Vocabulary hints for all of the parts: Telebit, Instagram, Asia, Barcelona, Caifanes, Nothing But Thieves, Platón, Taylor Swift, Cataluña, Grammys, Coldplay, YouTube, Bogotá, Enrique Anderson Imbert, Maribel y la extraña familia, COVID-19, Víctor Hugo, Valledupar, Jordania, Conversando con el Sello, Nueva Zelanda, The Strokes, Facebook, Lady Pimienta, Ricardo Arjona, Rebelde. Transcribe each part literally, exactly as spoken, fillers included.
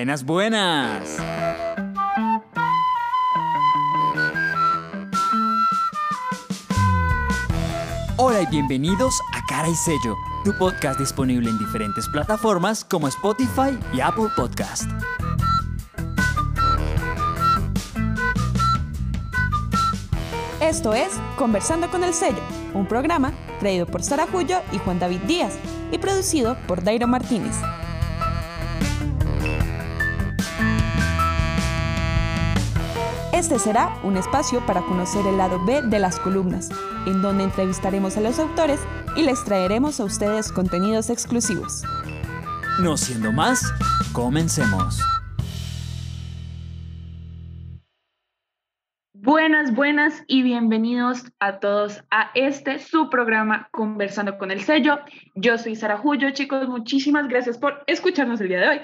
Buenas, buenas. Hola y bienvenidos a Cara y Sello, tu podcast disponible en diferentes plataformas como Spotify y Apple Podcast. Esto es Conversando con el Sello, un programa creado por Sara Julio y Juan David Díaz y producido por Dairo Martínez. Este será un espacio para conocer el lado B de las columnas, en donde entrevistaremos a los autores y les traeremos a ustedes contenidos exclusivos. No siendo más, comencemos. Buenas, buenas y bienvenidos a todos a este, su programa Conversando con el Sello. Yo soy Sara Julio, chicos, muchísimas gracias por escucharnos el día de hoy.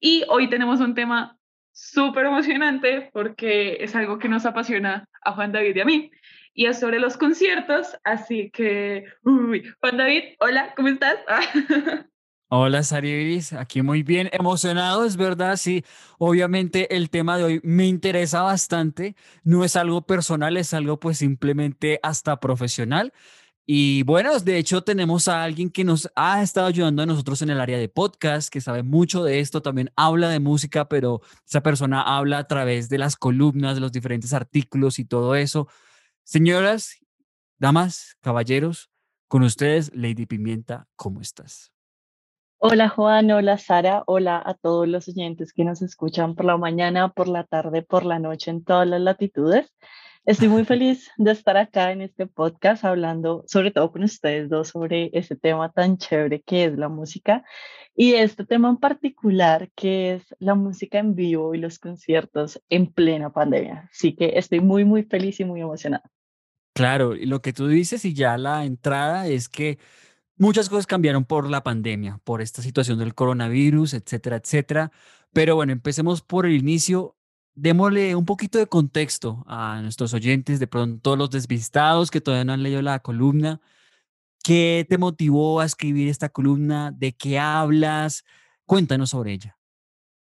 Y hoy tenemos un tema súper emocionante porque es algo que nos apasiona a Juan David y a mí, y es sobre los conciertos, así que uy. Juan David, hola, ¿cómo estás? Hola, Sariris, aquí muy bien, emocionado, es verdad, sí, obviamente el tema de hoy me interesa bastante, no es algo personal, es algo pues simplemente hasta profesional. Y bueno, de hecho tenemos a alguien que nos ha estado ayudando a nosotros en el área de podcast, que sabe mucho de esto, también habla de música, pero esa persona habla a través de las columnas, de los diferentes artículos y todo eso. Señoras, damas, caballeros, con ustedes, Lady Pimienta, ¿cómo estás? Hola Juan, hola Sara, hola a todos los oyentes que nos escuchan por la mañana, por la tarde, por la noche, en todas las latitudes. Estoy muy feliz de estar acá en este podcast hablando, sobre todo con ustedes dos, sobre ese tema tan chévere que es la música y este tema en particular que es la música en vivo y los conciertos en plena pandemia. Así que estoy muy, muy feliz y muy emocionada. Claro, y lo que tú dices y ya la entrada es que muchas cosas cambiaron por la pandemia, por esta situación del coronavirus, etcétera, etcétera. Pero bueno, empecemos por el inicio. Démosle un poquito de contexto a nuestros oyentes, de pronto los desvistados que todavía no han leído la columna. ¿Qué te motivó a escribir esta columna? ¿De qué hablas? Cuéntanos sobre ella.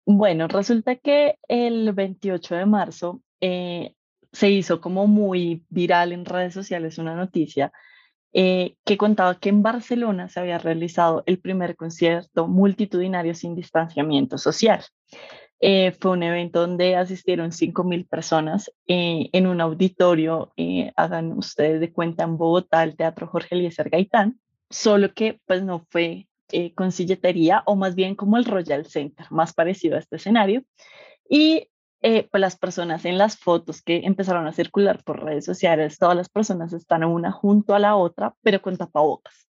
Bueno, resulta que el veintiocho de marzo eh, se hizo como muy viral en redes sociales una noticia eh, que contaba que en Barcelona se había realizado el primer concierto multitudinario sin distanciamiento social. Eh, fue un evento donde asistieron cinco mil personas eh, en un auditorio, eh, hagan ustedes de cuenta, en Bogotá, el Teatro Jorge Eliécer Gaitán, solo que pues no fue eh, con silletería, o más bien como el Royal Center, más parecido a este escenario. Y eh, pues las personas en las fotos que empezaron a circular por redes sociales, todas las personas están una junto a la otra, pero con tapabocas.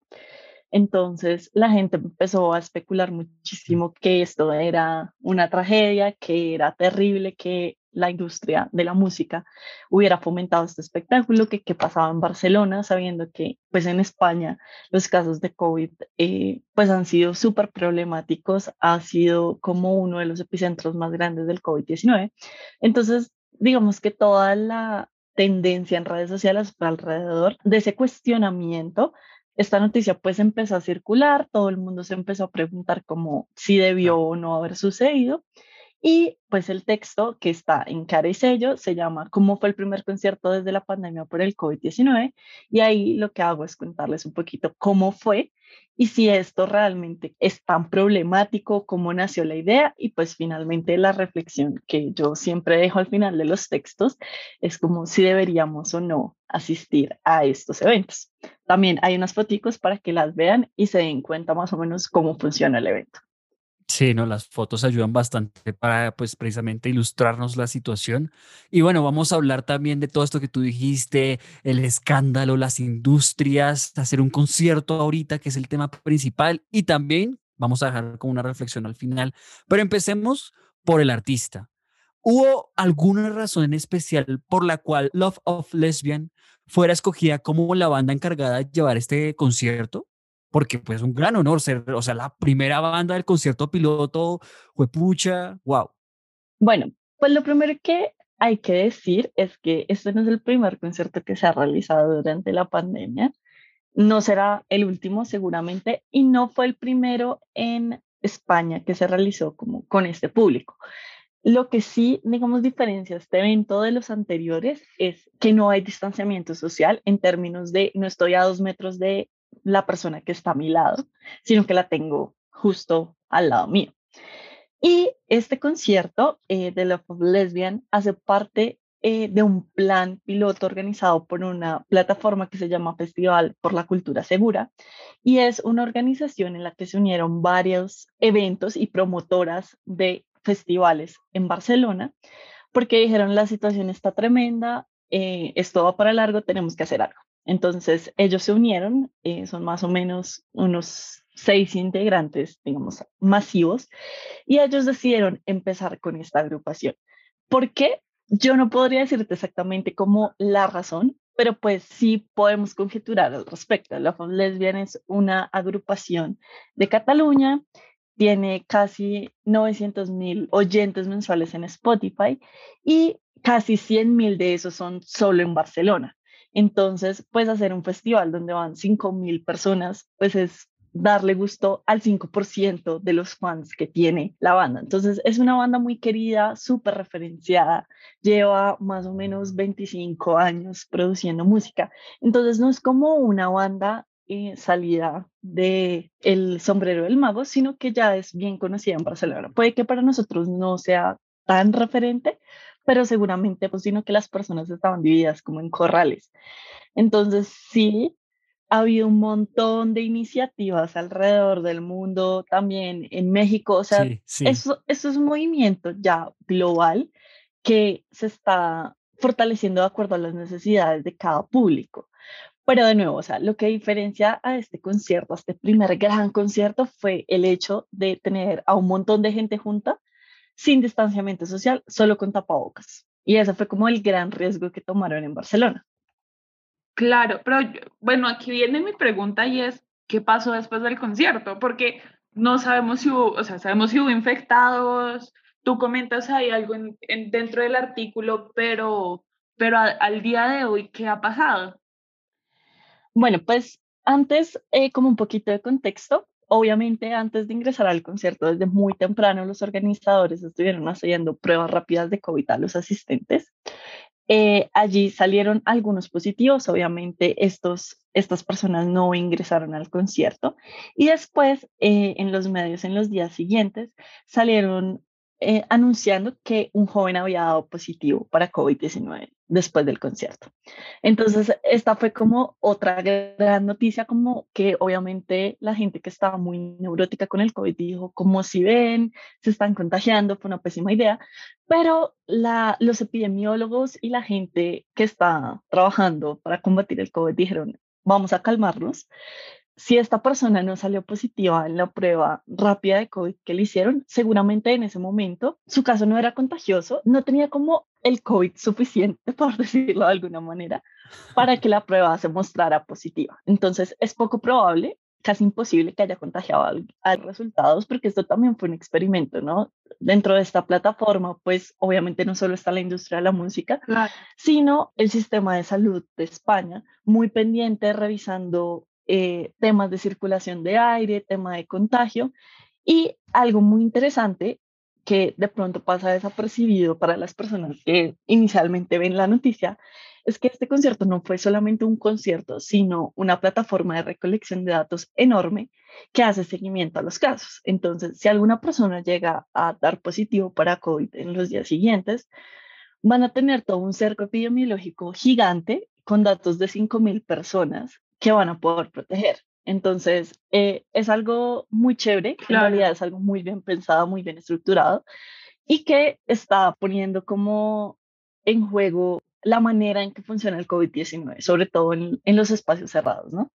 Entonces la gente empezó a especular muchísimo que esto era una tragedia, que era terrible, que la industria de la música hubiera fomentado este espectáculo, que qué pasaba en Barcelona, sabiendo que pues en España los casos de COVID eh, pues han sido súper problemáticos, ha sido como uno de los epicentros más grandes del COVID diecinueve. Entonces digamos que toda la tendencia en redes sociales alrededor de ese cuestionamiento. Esta noticia pues empezó a circular, todo el mundo se empezó a preguntar como si debió o no haber sucedido y pues el texto que está en Cara y Sello se llama ¿Cómo fue el primer concierto desde la pandemia por el COVID diecinueve? Y ahí lo que hago es contarles un poquito cómo fue y si esto realmente es tan problemático, cómo nació la idea y pues finalmente la reflexión que yo siempre dejo al final de los textos es como si deberíamos o no asistir a estos eventos. También hay unas foticos para que las vean y se den cuenta más o menos cómo funciona el evento. Sí, no, las fotos ayudan bastante para pues precisamente ilustrarnos la situación. Y bueno, vamos a hablar también de todo esto que tú dijiste, el escándalo, las industrias, hacer un concierto ahorita que es el tema principal y también vamos a dejar como una reflexión al final. Pero empecemos por el artista. ¿Hubo alguna razón en especial por la cual Love of Lesbian fuera escogida como la banda encargada de llevar este concierto? Porque pues un gran honor ser, o sea, la primera banda del concierto piloto, juepucha, wow. Bueno, pues lo primero que hay que decir es que este no es el primer concierto que se ha realizado durante la pandemia, no será el último seguramente, y no fue el primero en España que se realizó como con este público. Lo que sí, digamos, diferencia este evento de los anteriores es que no hay distanciamiento social en términos de no estoy a dos metros de la persona que está a mi lado, sino que la tengo justo al lado mío. Y este concierto eh, de Love of Lesbian hace parte eh, de un plan piloto organizado por una plataforma que se llama Festival por la Cultura Segura, y es una organización en la que se unieron varios eventos y promotoras de festivales en Barcelona, porque dijeron la situación está tremenda, eh, esto va para largo, tenemos que hacer algo. Entonces ellos se unieron, eh, son más o menos unos seis integrantes, digamos, masivos, y ellos decidieron empezar con esta agrupación. ¿Por qué? Yo no podría decirte exactamente como la razón, pero pues sí podemos conjeturar al respecto. Love of Lesbian es una agrupación de Cataluña, tiene casi novecientos mil oyentes mensuales en Spotify y casi cien mil de esos son solo en Barcelona. Entonces, pues hacer un festival donde van cinco mil personas, pues es darle gusto al cinco por ciento de los fans que tiene la banda. Entonces, es una banda muy querida, súper referenciada, lleva más o menos veinticinco años produciendo música. Entonces, no es como una banda Eh, salida de El Sombrero del Mago, sino que ya es bien conocida en Barcelona. Puede que para nosotros no sea tan referente, pero seguramente, pues, sino que las personas estaban divididas como en corrales. Entonces, sí, ha habido un montón de iniciativas alrededor del mundo, también en México. O sea, sí, sí. Eso, eso es un movimiento ya global que se está fortaleciendo de acuerdo a las necesidades de cada público. Pero de nuevo, o sea, lo que diferencia a este concierto, a este primer gran concierto, fue el hecho de tener a un montón de gente junta, sin distanciamiento social, solo con tapabocas. Y ese fue como el gran riesgo que tomaron en Barcelona. Claro, pero bueno, aquí viene mi pregunta y es, ¿qué pasó después del concierto? Porque no sabemos si hubo, o sea, sabemos si hubo infectados, tú comentas ahí algo en, en, dentro del artículo, pero, pero a, al día de hoy, ¿qué ha pasado? Bueno, pues antes, eh, como un poquito de contexto, obviamente antes de ingresar al concierto, desde muy temprano los organizadores estuvieron haciendo pruebas rápidas de COVID a los asistentes. Eh, allí salieron algunos positivos, obviamente estos, estas personas no ingresaron al concierto. Y después, eh, en los medios, en los días siguientes, salieron eh, anunciando que un joven había dado positivo para COVID diecinueve. Después del concierto. Entonces, esta fue como otra gran noticia, como que obviamente la gente que estaba muy neurótica con el COVID dijo, como si ven, se están contagiando, fue una pésima idea, pero la, los epidemiólogos y la gente que está trabajando para combatir el COVID dijeron, vamos a calmarnos. Si esta persona no salió positiva en la prueba rápida de COVID que le hicieron, seguramente en ese momento su caso no era contagioso, no tenía como el COVID suficiente, por decirlo de alguna manera, para que la prueba se mostrara positiva. Entonces es poco probable, casi imposible que haya contagiado a, a resultados, porque esto también fue un experimento, ¿no? Dentro de esta plataforma, pues obviamente no solo está la industria de la música, claro, sino el sistema de salud de España, muy pendiente, revisando Eh, temas de circulación de aire, tema de contagio, y algo muy interesante que de pronto pasa desapercibido para las personas que inicialmente ven la noticia, es que este concierto no fue solamente un concierto, sino una plataforma de recolección de datos enorme que hace seguimiento a los casos. Entonces, si alguna persona llega a dar positivo para COVID en los días siguientes, van a tener todo un cerco epidemiológico gigante con datos de cinco mil personas que van a poder proteger. Entonces, eh, es algo muy chévere, claro. En realidad es algo muy bien pensado, muy bien estructurado, y que está poniendo como en juego la manera en que funciona el COVID diecinueve, sobre todo en, en los espacios cerrados, ¿no?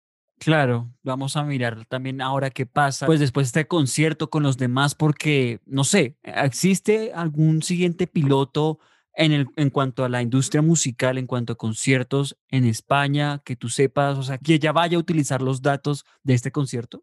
Claro, vamos a mirar también ahora qué pasa pues después de este concierto con los demás, porque, no sé, ¿existe algún siguiente piloto En, el, en cuanto a la industria musical, en cuanto a conciertos en España, que tú sepas, o sea, que ella vaya a utilizar los datos de este concierto?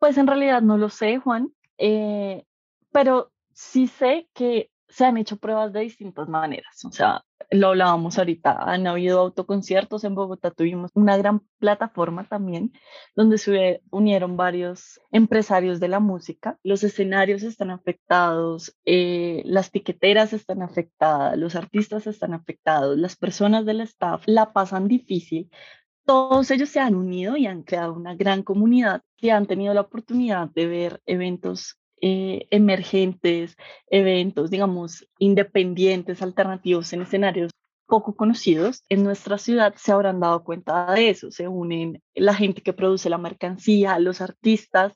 Pues en realidad no lo sé, Juan, eh, pero sí sé que se han hecho pruebas de distintas maneras, o sea, lo hablábamos ahorita, han habido autoconciertos en Bogotá, tuvimos una gran plataforma también, donde se unieron varios empresarios de la música, los escenarios están afectados, eh, las tiqueteras están afectadas, los artistas están afectados, las personas del staff la pasan difícil, todos ellos se han unido y han creado una gran comunidad que han tenido la oportunidad de ver eventos Eh, emergentes, eventos, digamos, independientes, alternativos en escenarios poco conocidos. En nuestra ciudad se habrán dado cuenta de eso, se unen la gente que produce la mercancía, los artistas,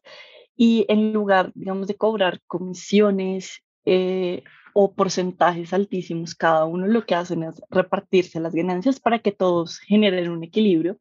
y en lugar, digamos, de cobrar comisiones eh, o porcentajes altísimos cada uno, lo que hacen es repartirse las ganancias para que todos generen un equilibrio,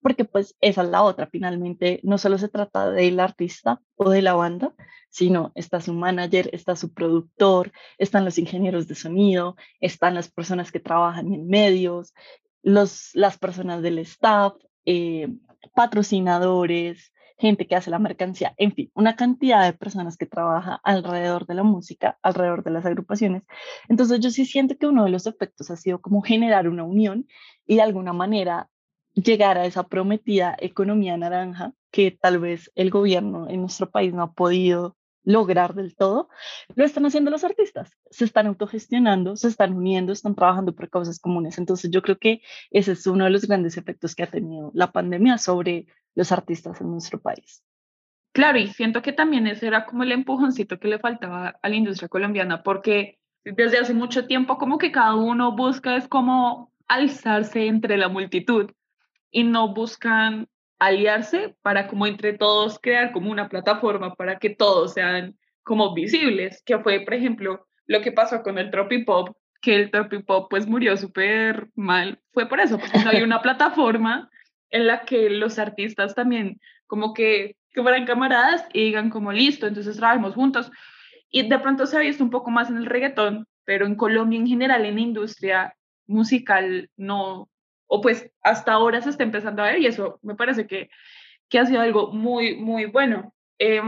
porque pues esa es la otra, finalmente no solo se trata del artista o de la banda, sino está su manager, está su productor, están los ingenieros de sonido, están las personas que trabajan en medios, los, las personas del staff, eh, patrocinadores, gente que hace la mercancía, en fin, una cantidad de personas que trabaja alrededor de la música, alrededor de las agrupaciones. Entonces yo sí siento que uno de los efectos ha sido como generar una unión y de alguna manera llegar a esa prometida economía naranja que tal vez el gobierno en nuestro país no ha podido lograr del todo. Lo están haciendo los artistas, se están autogestionando, se están uniendo, están trabajando por causas comunes. Entonces yo creo que ese es uno de los grandes efectos que ha tenido la pandemia sobre los artistas en nuestro país. Claro, y siento que también ese era como el empujoncito que le faltaba a la industria colombiana, porque desde hace mucho tiempo como que cada uno busca es como alzarse entre la multitud y no buscan aliarse para como entre todos crear como una plataforma para que todos sean como visibles, que fue por ejemplo lo que pasó con el tropipop, que el tropipop pues murió súper mal, fue por eso, porque no había una plataforma en la que los artistas también como que, que fueran camaradas y digan como listo, entonces trabajemos juntos, y de pronto se ha visto un poco más en el reggaetón, pero en Colombia en general en la industria musical no, o pues hasta ahora se está empezando a ver, y eso me parece que, que ha sido algo muy, muy bueno. Eh,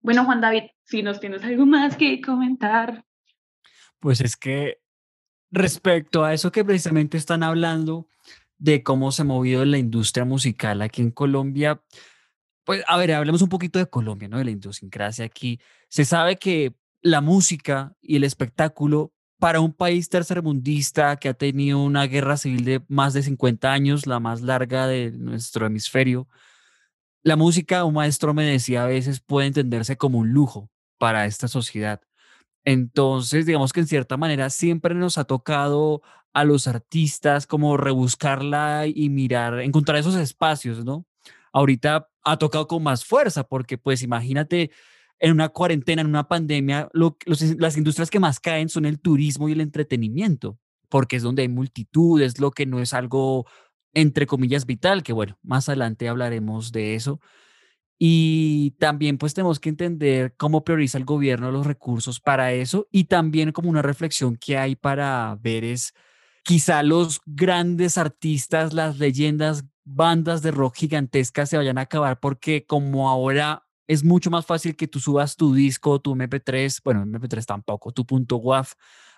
bueno, Juan David, si nos tienes algo más que comentar. Pues es que respecto a eso que precisamente están hablando, de cómo se ha movido la industria musical aquí en Colombia, pues a ver, hablemos un poquito de Colombia, ¿no? De la idiosincrasia aquí. Se sabe que la música y el espectáculo para un país tercermundista que ha tenido una guerra civil de más de cincuenta años, la más larga de nuestro hemisferio, la música, un maestro me decía a veces, puede entenderse como un lujo para esta sociedad. Entonces, digamos que en cierta manera siempre nos ha tocado a los artistas como rebuscarla y mirar, encontrar esos espacios, ¿no? Ahorita ha tocado con más fuerza porque, pues, imagínate, en una cuarentena, en una pandemia, lo, los, las industrias que más caen son el turismo y el entretenimiento, porque es donde hay multitudes, lo que no es algo, entre comillas, vital, que bueno, más adelante hablaremos de eso. Y también pues tenemos que entender cómo prioriza el gobierno los recursos para eso, y también como una reflexión que hay para ver es quizá los grandes artistas, las leyendas, bandas de rock gigantescas se vayan a acabar, porque como ahora es mucho más fácil que tú subas tu disco, tu eme pe tres, bueno, eme pe tres tampoco, tu .waf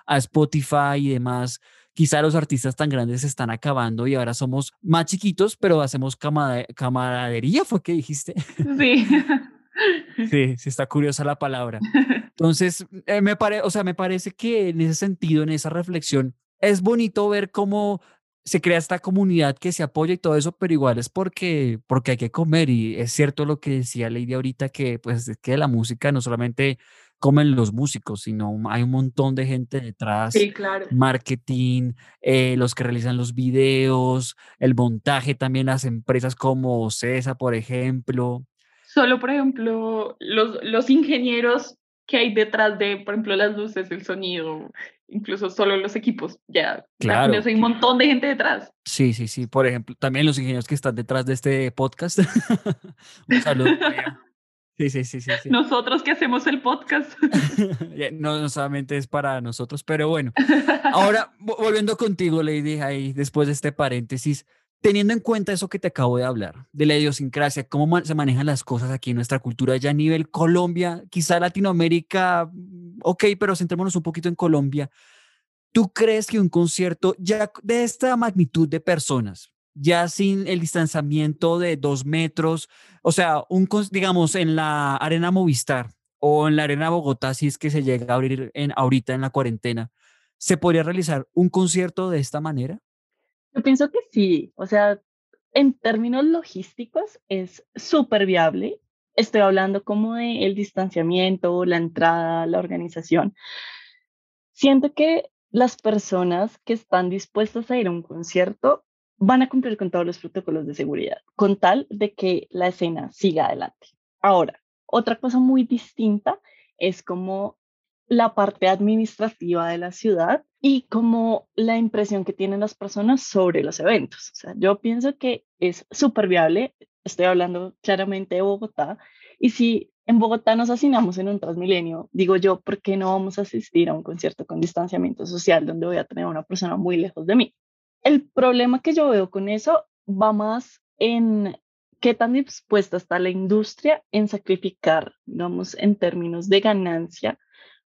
a Spotify y demás. Quizá los artistas tan grandes se están acabando y ahora somos más chiquitos, pero hacemos camada- camaradería, ¿fue que dijiste? Sí. Sí, sí, está curiosa la palabra. Entonces, eh, me pare- o sea, me parece que en ese sentido, en esa reflexión, es bonito ver cómo se crea esta comunidad que se apoya y todo eso, pero igual es porque, porque hay que comer, y es cierto lo que decía Lady ahorita, que pues que la música no solamente comen los músicos, sino hay un montón de gente detrás, sí, claro. Marketing, eh, los que realizan los videos, el montaje también, las empresas como César, por ejemplo. Solo, por ejemplo, los, los ingenieros que hay detrás de, por ejemplo, las luces, el sonido, incluso solo los equipos, ya, claro. Hay un montón de gente detrás. Sí, sí, sí, por ejemplo, también los ingenieros que están detrás de este podcast. Un saludo. Sí, sí, sí, sí, sí. Nosotros que hacemos el podcast. No, no solamente es para nosotros, pero bueno. Ahora, volviendo contigo, Lady, ahí después de este paréntesis, teniendo en cuenta eso que te acabo de hablar, de la idiosincrasia, cómo se manejan las cosas aquí en nuestra cultura, ya a nivel Colombia, quizá Latinoamérica, ok, pero centrémonos un poquito en Colombia. ¿Tú crees que un concierto ya de esta magnitud de personas, ya sin el distanciamiento de dos metros, o sea, un, digamos en la Arena Movistar o en la Arena Bogotá, si es que se llega a abrir en, ahorita en la cuarentena, se podría realizar un concierto de esta manera? Yo pienso que sí, o sea, en términos logísticos es súper viable. Estoy hablando como de el distanciamiento, la entrada, la organización. Siento que las personas que están dispuestas a ir a un concierto van a cumplir con todos los protocolos de seguridad, con tal de que la escena siga adelante. Ahora, otra cosa muy distinta es como la parte administrativa de la ciudad y como la impresión que tienen las personas sobre los eventos. O sea, yo pienso que es súper viable. Estoy hablando claramente de Bogotá. Y si en Bogotá nos hacinamos en un Transmilenio, digo yo, ¿por qué no vamos a asistir a un concierto con distanciamiento social donde voy a tener a una persona muy lejos de mí? El problema que yo veo con eso va más en qué tan dispuesta está la industria en sacrificar, digamos, en términos de ganancia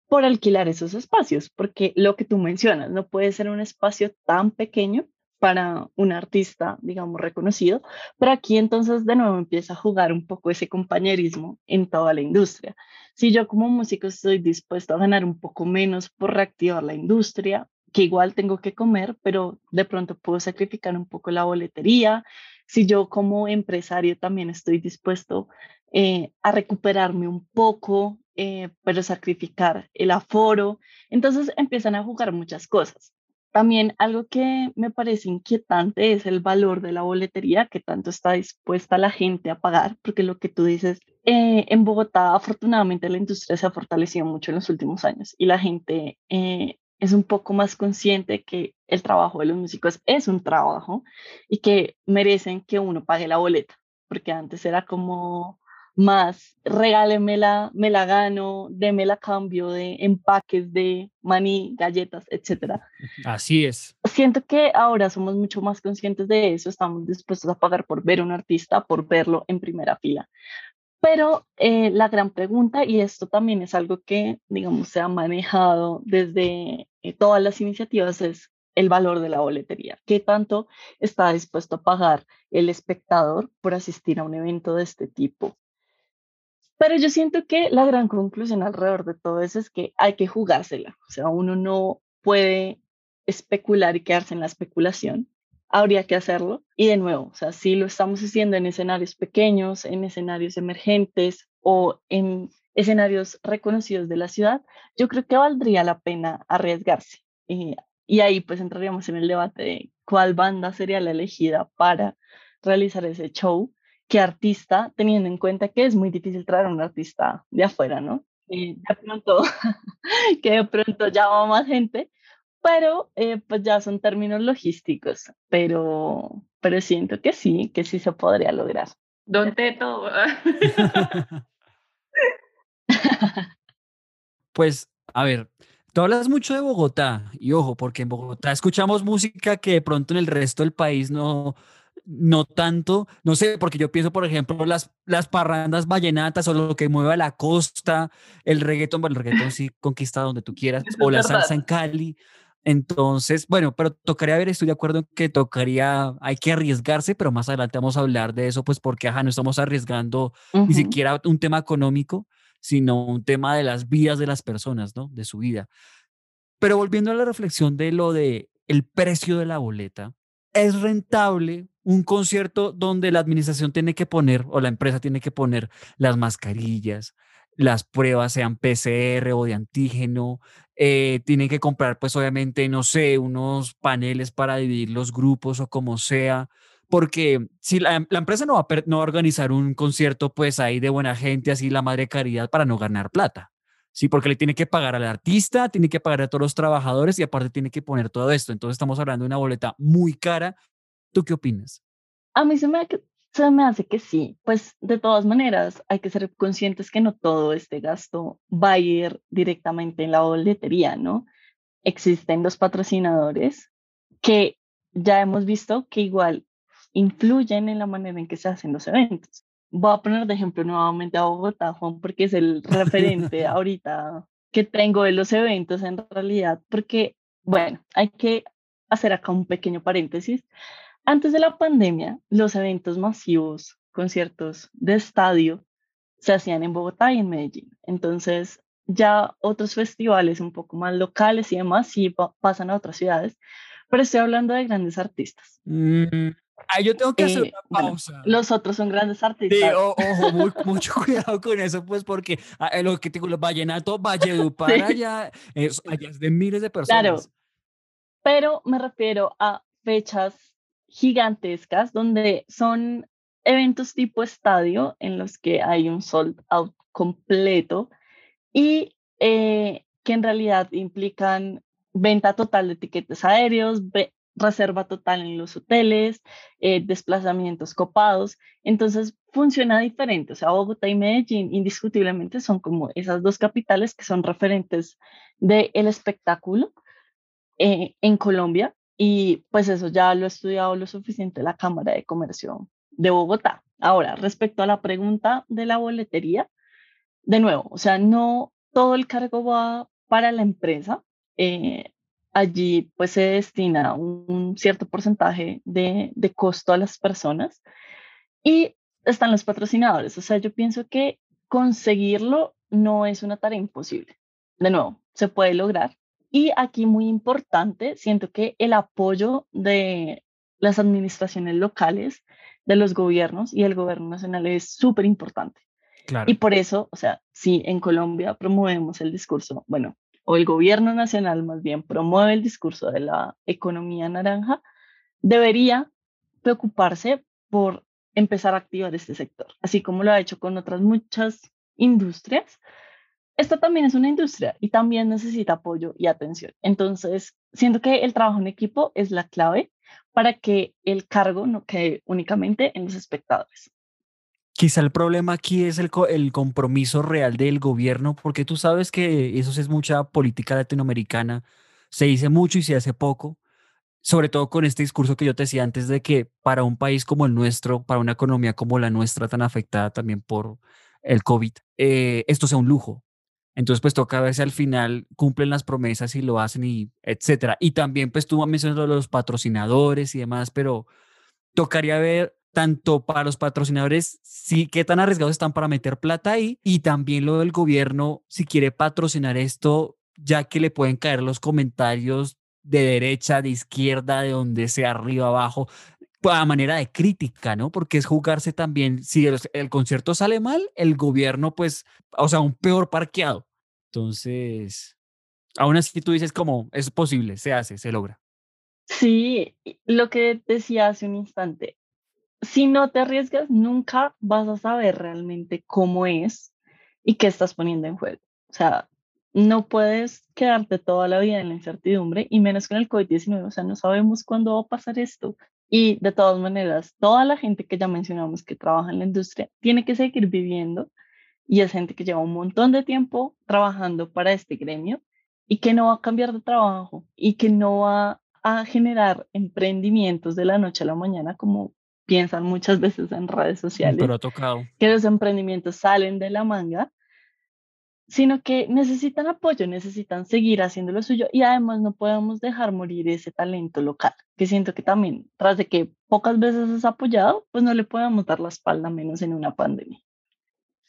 por alquilar esos espacios, porque lo que tú mencionas, no puede ser un espacio tan pequeño para un artista, digamos, reconocido, pero aquí entonces de nuevo empieza a jugar un poco ese compañerismo en toda la industria. Si yo como músico estoy dispuesto a ganar un poco menos por reactivar la industria, que igual tengo que comer, pero de pronto puedo sacrificar un poco la boletería. Si yo como empresario también estoy dispuesto eh, a recuperarme un poco, eh, pero sacrificar el aforo. Entonces empiezan a jugar muchas cosas. También algo que me parece inquietante es el valor de la boletería, que tanto está dispuesta la gente a pagar, porque lo que tú dices, eh, en Bogotá afortunadamente la industria se ha fortalecido mucho en los últimos años y la gente eh, es un poco más consciente que el trabajo de los músicos es un trabajo y que merecen que uno pague la boleta, porque antes era como más regálemela, me la gano, démela a cambio de empaques de maní, galletas, etcétera. Así es. Siento que ahora somos mucho más conscientes de eso, estamos dispuestos a pagar por ver a un artista, por verlo en primera fila. Pero eh, la gran pregunta, y esto también es algo que, digamos, se ha manejado desde eh, todas las iniciativas, es el valor de la boletería. ¿Qué tanto está dispuesto a pagar el espectador por asistir a un evento de este tipo? Pero yo siento que la gran conclusión alrededor de todo eso es que hay que jugársela. O sea, uno no puede especular y quedarse en la especulación. Habría que hacerlo. Y de nuevo, o sea, si lo estamos haciendo en escenarios pequeños, en escenarios emergentes o en escenarios reconocidos de la ciudad, yo creo que valdría la pena arriesgarse. Y, y ahí pues entraríamos en el debate de cuál banda sería la elegida para realizar ese show. ¿Qué artista? Teniendo en cuenta que es muy difícil traer a un artista de afuera, ¿no? Y de pronto, que de pronto ya va más gente, pero eh, pues ya son términos logísticos, pero, pero siento que sí, que sí se podría lograr. Don Teto. Pues, a ver, tú hablas mucho de Bogotá, y ojo, porque en Bogotá escuchamos música que de pronto en el resto del país no... No tanto, no sé, porque yo pienso, por ejemplo, las, las parrandas vallenatas o lo que mueve a la costa, el reggaetón, bueno, el reggaetón sí conquista donde tú quieras, es o la verdad. Salsa en Cali. Entonces, bueno, pero tocaría ver, estoy de acuerdo en que tocaría, hay que arriesgarse, pero más adelante vamos a hablar de eso, pues porque, ajá, no estamos arriesgando uh-huh. ni siquiera un tema económico, sino un tema de las vidas de las personas, ¿no? De su vida. Pero volviendo a la reflexión de lo de el precio de la boleta, ¿es rentable un concierto donde la administración tiene que poner o la empresa tiene que poner las mascarillas, las pruebas sean P C R o de antígeno, eh, tienen que comprar pues obviamente, no sé, unos paneles para dividir los grupos o como sea? Porque si la, la empresa no va, a, no va a organizar un concierto pues ahí de buena gente, así la madre caridad para no ganar plata. Sí, porque le tiene que pagar al artista, tiene que pagar a todos los trabajadores y aparte tiene que poner todo esto. Entonces estamos hablando de una boleta muy cara. ¿Tú qué opinas? A mí se me, se me hace que sí. Pues de todas maneras hay que ser conscientes que no todo este gasto va a ir directamente en la boletería, ¿no? Existen los patrocinadores que ya hemos visto que igual influyen en la manera en que se hacen los eventos. Voy a poner de ejemplo nuevamente a Bogotá, Juan, porque es el referente ahorita que tengo de los eventos en realidad, porque, bueno, hay que hacer acá un pequeño paréntesis. Antes de la pandemia, los eventos masivos, conciertos de estadio, se hacían en Bogotá y en Medellín. Entonces, ya otros festivales un poco más locales y demás sí pa- pasan a otras ciudades, pero estoy hablando de grandes artistas. Mm. Ah, yo tengo que eh, hacer una pausa. Bueno, los otros son grandes artistas. Sí, o, ojo, muy, mucho cuidado con eso, pues, porque eh, los que te digo, los vallenatos, Valledupar, sí. allá, eh, allá es de miles de personas. Claro, pero me refiero a fechas gigantescas donde son eventos tipo estadio en los que hay un sold out completo y eh, que en realidad implican venta total de tiquetes aéreos, ve- reserva total en los hoteles, eh, desplazamientos copados. Entonces funciona diferente. O sea, Bogotá y Medellín indiscutiblemente son como esas dos capitales que son referentes del espectáculo eh, en Colombia, y pues eso ya lo ha estudiado lo suficiente la Cámara de Comercio de Bogotá. Ahora, respecto a la pregunta de la boletería, de nuevo, o sea, no todo el cargo va para la empresa. Eh, allí pues se destina un, un cierto porcentaje de, de costo a las personas y están los patrocinadores. O sea, yo pienso que conseguirlo no es una tarea imposible. De nuevo, se puede lograr. Y aquí muy importante, siento que el apoyo de las administraciones locales, de los gobiernos y el gobierno nacional es súper importante. Claro. Y por eso, o sea, si en Colombia promovemos el discurso, bueno, o el gobierno nacional más bien promueve el discurso de la economía naranja, debería preocuparse por empezar a activar este sector, así como lo ha hecho con otras muchas industrias. Esta también es una industria y también necesita apoyo y atención. Entonces, siento que el trabajo en equipo es la clave para que el cargo no quede únicamente en los espectadores. Quizá el problema aquí es el, co- el compromiso real del gobierno, porque tú sabes que eso es mucha política latinoamericana, se dice mucho y se hace poco, sobre todo con este discurso que yo te decía antes de que para un país como el nuestro, para una economía como la nuestra tan afectada también por el COVID, eh, esto sea un lujo. Entonces pues toca ver si al final cumplen las promesas y lo hacen, y etcétera. Y también pues tú mencionas los patrocinadores y demás, pero tocaría ver tanto para los patrocinadores, sí, qué tan arriesgados están para meter plata ahí, y también lo del gobierno, si quiere patrocinar esto, ya que le pueden caer los comentarios de derecha, de izquierda, de donde sea, arriba, abajo, a manera de crítica, ¿no? Porque es jugarse también, si el, el concierto sale mal, el gobierno, pues, o sea, un peor parqueado. Entonces, aún así tú dices como, es posible, se hace, se logra. Sí, lo que decía hace un instante, si no te arriesgas, nunca vas a saber realmente cómo es y qué estás poniendo en juego. O sea, no puedes quedarte toda la vida en la incertidumbre, y menos con el COVID diecinueve. O sea, no sabemos cuándo va a pasar esto. Y de todas maneras, toda la gente que ya mencionamos que trabaja en la industria tiene que seguir viviendo, y es gente que lleva un montón de tiempo trabajando para este gremio y que no va a cambiar de trabajo y que no va a generar emprendimientos de la noche a la mañana como piensan muchas veces en redes sociales, pero ha tocado que los emprendimientos salen de la manga, sino que necesitan apoyo, necesitan seguir haciendo lo suyo, y además no podemos dejar morir ese talento local, que siento que también, tras de que pocas veces es apoyado, pues no le podemos dar la espalda, menos en una pandemia.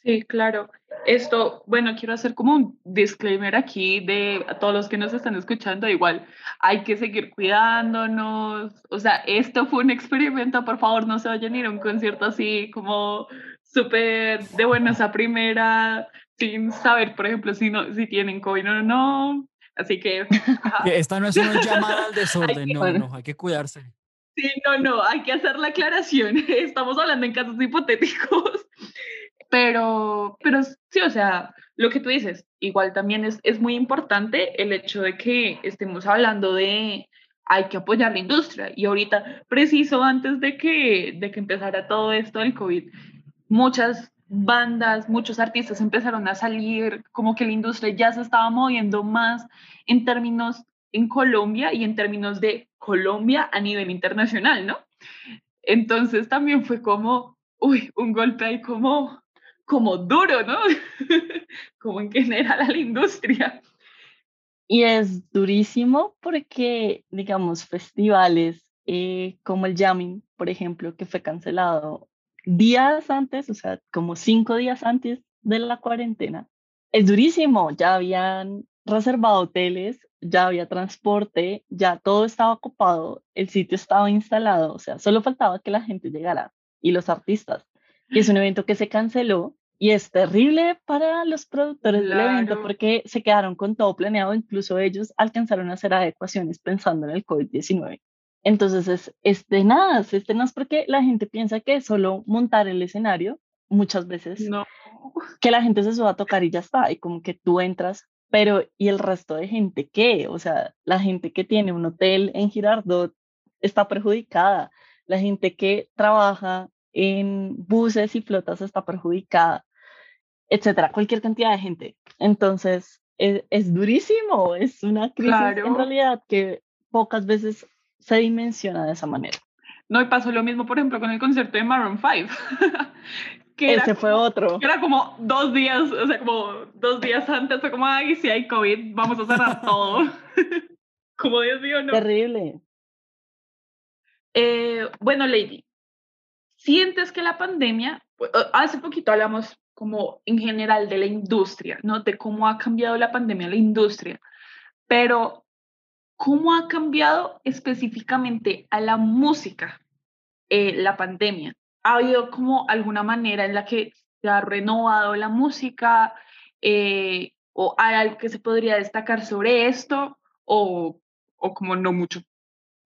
Sí, claro. Esto, bueno, quiero hacer como un disclaimer aquí de a todos los que nos están escuchando, igual hay que seguir cuidándonos. O sea, esto fue un experimento, por favor, no se vayan a ir a un concierto así como súper de buenas a primera, sin saber, por ejemplo, si, no, si tienen COVID o no. Así que... Ajá. Esta no es una llamada al desorden, no, no, hay que cuidarse. Sí, no, no, hay que hacer la aclaración. Estamos hablando en casos hipotéticos. Pero, pero sí, o sea, lo que tú dices, igual también es, es muy importante el hecho de que estemos hablando de hay que apoyar la industria. Y ahorita, preciso antes de que, de que empezara todo esto del COVID, muchas bandas, muchos artistas empezaron a salir, como que la industria ya se estaba moviendo más en términos en Colombia y en términos de Colombia a nivel internacional, ¿no? Entonces también fue como, uy, un golpe ahí como... como duro, ¿no? Como en general a la industria. Y es durísimo porque, digamos, festivales eh, como el Jamming, por ejemplo, que fue cancelado días antes, o sea, como cinco días antes de la cuarentena. Es durísimo, ya habían reservado hoteles, ya había transporte, ya todo estaba ocupado, el sitio estaba instalado, o sea, solo faltaba que la gente llegara y los artistas. Y es un evento que se canceló y es terrible para los productores claro. del evento porque se quedaron con todo planeado, incluso ellos alcanzaron a hacer adecuaciones pensando en el COVID diecinueve. Entonces es, es de nada, es de nada porque la gente piensa que solo montar el escenario, muchas veces, no. que la gente se suba a tocar y ya está, y como que tú entras, pero ¿y el resto de gente qué? O sea, la gente que tiene un hotel en Girardot está perjudicada, la gente que trabaja en buses y flotas está perjudicada, etcétera, cualquier cantidad de gente. Entonces, es, es durísimo, es una crisis claro. en realidad que pocas veces se dimensiona de esa manera. No, y pasó lo mismo, por ejemplo, con el concierto de Maroon Five. que Ese fue como, otro. Que era como dos días, o sea, como dos días antes, fue como, ay, si hay COVID, vamos a cerrar todo. Como Dios mío, no. Terrible. Eh, bueno, Lady, ¿sientes que la pandemia, hace poquito hablamos como en general de la industria, ¿no? De cómo ha cambiado la pandemia la industria, pero ¿cómo ha cambiado específicamente a la música eh, la pandemia? ¿Ha habido como alguna manera en la que se ha renovado la música? Eh, ¿O hay algo que se podría destacar sobre esto? ¿O, o como no mucho?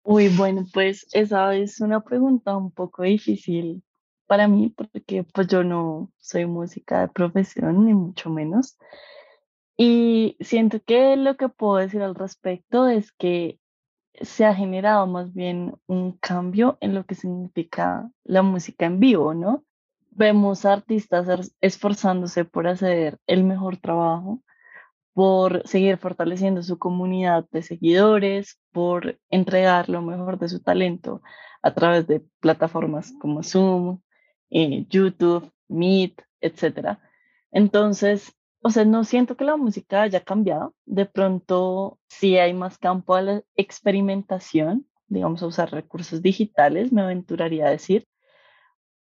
Uy, bueno, pues esa es una pregunta un poco difícil para mí porque pues yo no soy música de profesión, ni mucho menos. Y siento que lo que puedo decir al respecto es que se ha generado más bien un cambio en lo que significa la música en vivo, ¿no? Vemos artistas esforzándose por hacer el mejor trabajo, por seguir fortaleciendo su comunidad de seguidores, por entregar lo mejor de su talento a través de plataformas como Zoom, eh, YouTube, Meet, etcétera. Entonces, o sea, no siento que la música haya cambiado. De pronto, sí hay más campo a la experimentación, digamos, a usar recursos digitales, me aventuraría a decir.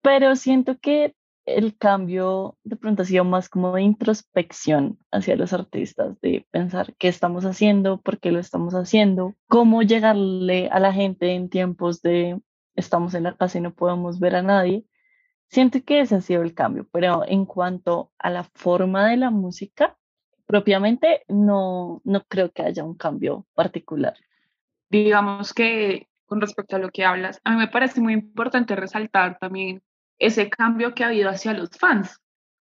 Pero siento que el cambio de pronto ha sido más como de introspección hacia los artistas, de pensar qué estamos haciendo, por qué lo estamos haciendo, cómo llegarle a la gente en tiempos de estamos en la casa y no podemos ver a nadie. Siento que ese ha sido el cambio, pero en cuanto a la forma de la música, propiamente no, no creo que haya un cambio particular. Digamos que con respecto a lo que hablas, a mí me parece muy importante resaltar también ese cambio que ha habido hacia los fans,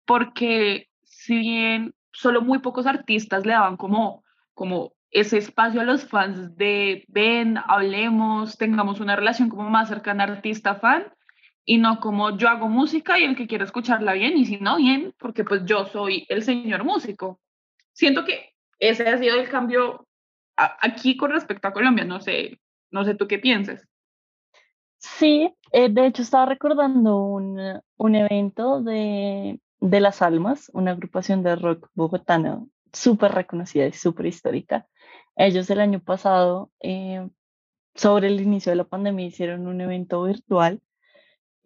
porque si bien solo muy pocos artistas le daban como, como ese espacio a los fans de ven, hablemos, tengamos una relación como más cercana artista-fan, y no como yo hago música y el que quiera escucharla bien, y si no, bien, porque pues yo soy el señor músico. Siento que ese ha sido el cambio a, aquí con respecto a Colombia, no sé, no sé tú qué piensas. Sí, eh, de hecho estaba recordando un, un evento de, de Las Almas, una agrupación de rock bogotano súper reconocida y súper histórica. Ellos el año pasado, eh, sobre el inicio de la pandemia, hicieron un evento virtual.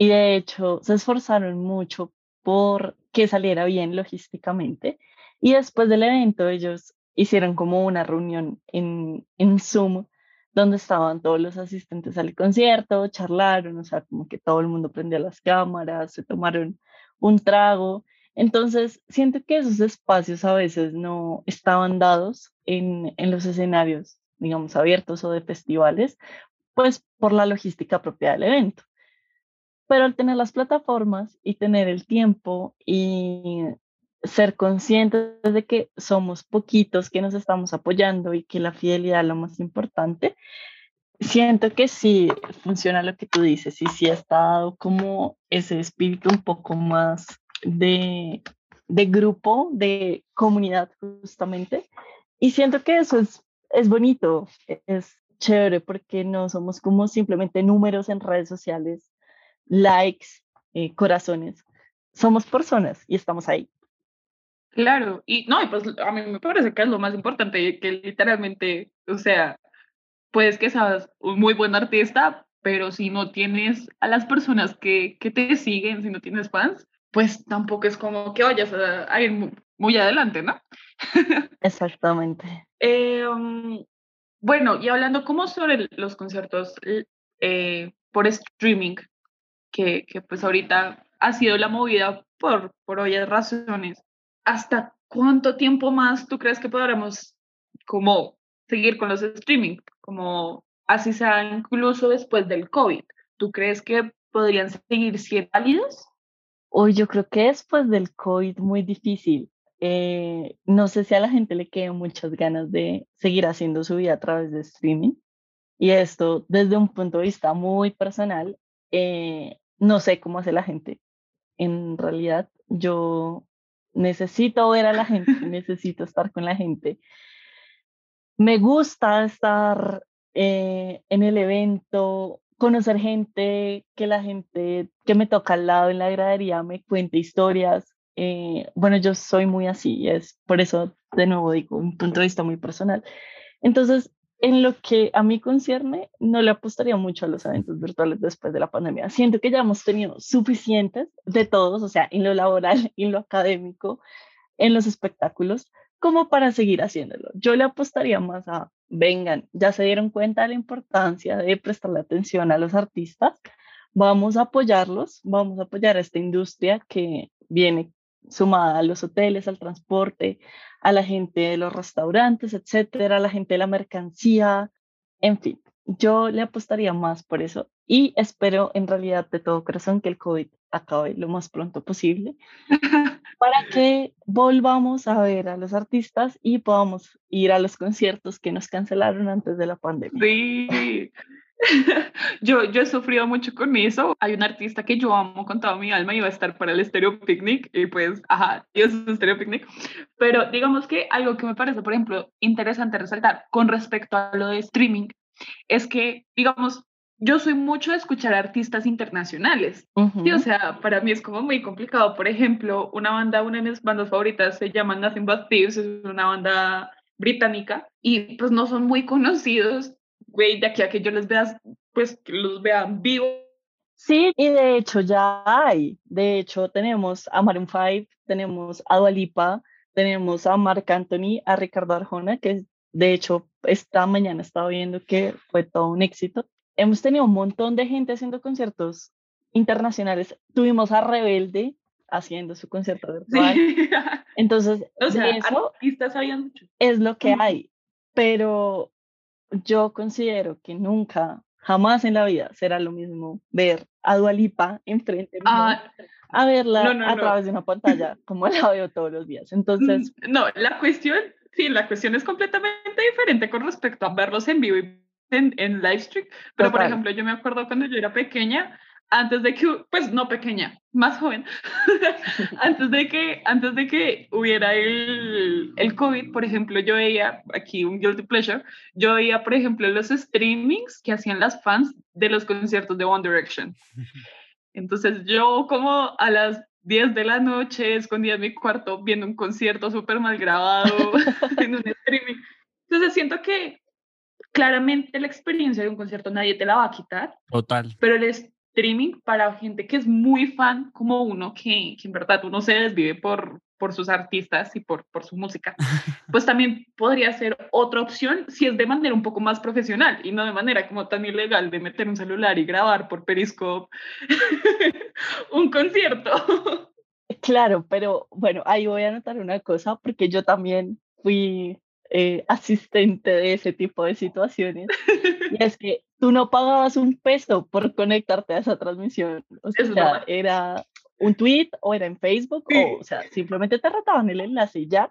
Y de hecho se esforzaron mucho por que saliera bien logísticamente. Y después del evento ellos hicieron como una reunión en, en Zoom donde estaban todos los asistentes al concierto, charlaron, o sea, como que todo el mundo prendió las cámaras, se tomaron un trago. Entonces siento que esos espacios a veces no estaban dados en, en los escenarios, digamos, abiertos o de festivales, pues por la logística propia del evento. Pero al tener las plataformas y tener el tiempo y ser conscientes de que somos poquitos, que nos estamos apoyando y que la fidelidad es lo más importante, siento que sí funciona lo que tú dices y sí está dado como ese espíritu un poco más de, de grupo, de comunidad justamente. Y siento que eso es, es bonito, es chévere porque no somos como simplemente números en redes sociales, likes, eh, corazones, somos personas y estamos ahí. Claro, y no, y pues a mí me parece que es lo más importante, que literalmente, o sea, puedes que seas un muy buen artista, pero si no tienes a las personas que, que te siguen, si no tienes fans, pues tampoco es como que vayas a, a ir muy, muy adelante, ¿no? Exactamente. eh, um, bueno, y hablando como sobre los conciertos eh, por streaming, que, que pues ahorita ha sido la movida por, por obvias razones, ¿hasta cuánto tiempo más tú crees que podremos como seguir con los streaming? Como así sea incluso después del COVID. ¿Tú crees que podrían seguir siendo válidos? Hoy yo creo que después del COVID muy difícil. Eh, no sé si a la gente le queden muchas ganas de seguir haciendo su vida a través de streaming. Y esto desde un punto de vista muy personal, eh, no sé cómo hace la gente. En realidad yo... necesito ver a la gente, necesito estar con la gente. Me gusta estar eh, en el evento, conocer gente, que la gente que me toca al lado en la gradería me cuente historias. Eh, bueno, yo soy muy así, es por eso, de nuevo digo, un punto de vista muy personal. Entonces, en lo que a mí concierne, no le apostaría mucho a los eventos virtuales después de la pandemia. Siento que ya hemos tenido suficientes de todos, o sea, en lo laboral, en lo académico, en los espectáculos, como para seguir haciéndolo. Yo le apostaría más a, vengan, ya se dieron cuenta de la importancia de prestarle atención a los artistas, vamos a apoyarlos, vamos a apoyar a esta industria que viene sumada a los hoteles, al transporte, a la gente de los restaurantes, etcétera, a la gente de la mercancía, en fin, yo le apostaría más por eso y espero en realidad de todo corazón que el COVID acabe lo más pronto posible para que volvamos a ver a los artistas y podamos ir a los conciertos que nos cancelaron antes de la pandemia. Sí. Yo, yo he sufrido mucho con eso. Hay un artista que yo amo con toda mi alma y va a estar para el Estéreo Picnic y pues, ajá, Dios, Estéreo Picnic. Pero digamos que algo que me parece, por ejemplo, interesante resaltar con respecto a lo de streaming es que, digamos, yo soy mucho de escuchar artistas internacionales. Uh-huh. Sí, o sea, para mí es como muy complicado. Por ejemplo, una banda, una de mis bandas favoritas se llama Nothing But Thieves, es una banda británica y pues no son muy conocidos. Güey, de aquí a que yo los vea, pues que los vean vivo. Sí, y de hecho ya hay. De hecho tenemos a Maroon cinco, tenemos a Dua Lipa, tenemos a Marc Anthony, a Ricardo Arjona, que de hecho esta mañana estaba viendo que fue todo un éxito. Hemos tenido un montón de gente haciendo conciertos internacionales. Tuvimos a Rebelde haciendo su concierto virtual. Sí. Entonces, o sea, eso artistas sabían mucho. Es lo que hay. Pero... yo considero que nunca, jamás en la vida será lo mismo ver a Dua Lipa enfrente de mí, ah, a verla no, no, a no. través de una pantalla como la veo todos los días. Entonces, no, la cuestión, sí, la cuestión es completamente diferente con respecto a verlos en vivo y en, en live stream. Pero total. Por ejemplo, yo me acuerdo cuando yo era pequeña, antes de que, pues no pequeña, más joven, antes de que, antes de que hubiera el, el COVID, por ejemplo, yo veía, aquí un guilty pleasure, yo veía, por ejemplo, los streamings que hacían las fans de los conciertos de One Direction. Entonces yo como a las diez de la noche, escondida en mi cuarto, viendo un concierto súper mal grabado, en un streaming. Entonces siento que claramente la experiencia de un concierto nadie te la va a quitar. Total. Pero el streaming para gente que es muy fan como uno, que, que en verdad uno se desvive por, por sus artistas y por, por su música, pues también podría ser otra opción si es de manera un poco más profesional y no de manera como tan ilegal de meter un celular y grabar por Periscope un concierto. Claro, pero bueno, ahí voy a anotar una cosa porque yo también fui eh, asistente de ese tipo de situaciones y es que tú no pagabas un peso por conectarte a esa transmisión. O sea, no. Era un tweet o era en Facebook, sí. o, o sea, simplemente te retaban el enlace y ya.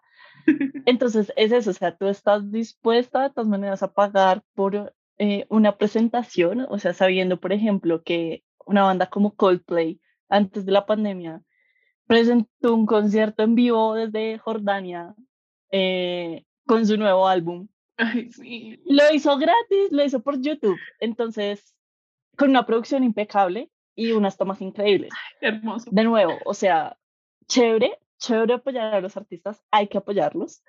Entonces, es eso, o sea, tú estás dispuesta de todas maneras a pagar por eh, una presentación, o sea, sabiendo, por ejemplo, que una banda como Coldplay, antes de la pandemia, presentó un concierto en vivo desde Jordania eh, con su nuevo álbum. Ay, sí. Lo hizo gratis, lo hizo por YouTube, entonces con una producción impecable y unas tomas increíbles. Ay, hermoso. De nuevo, o sea, chévere, chévere apoyar a los artistas, hay que apoyarlos,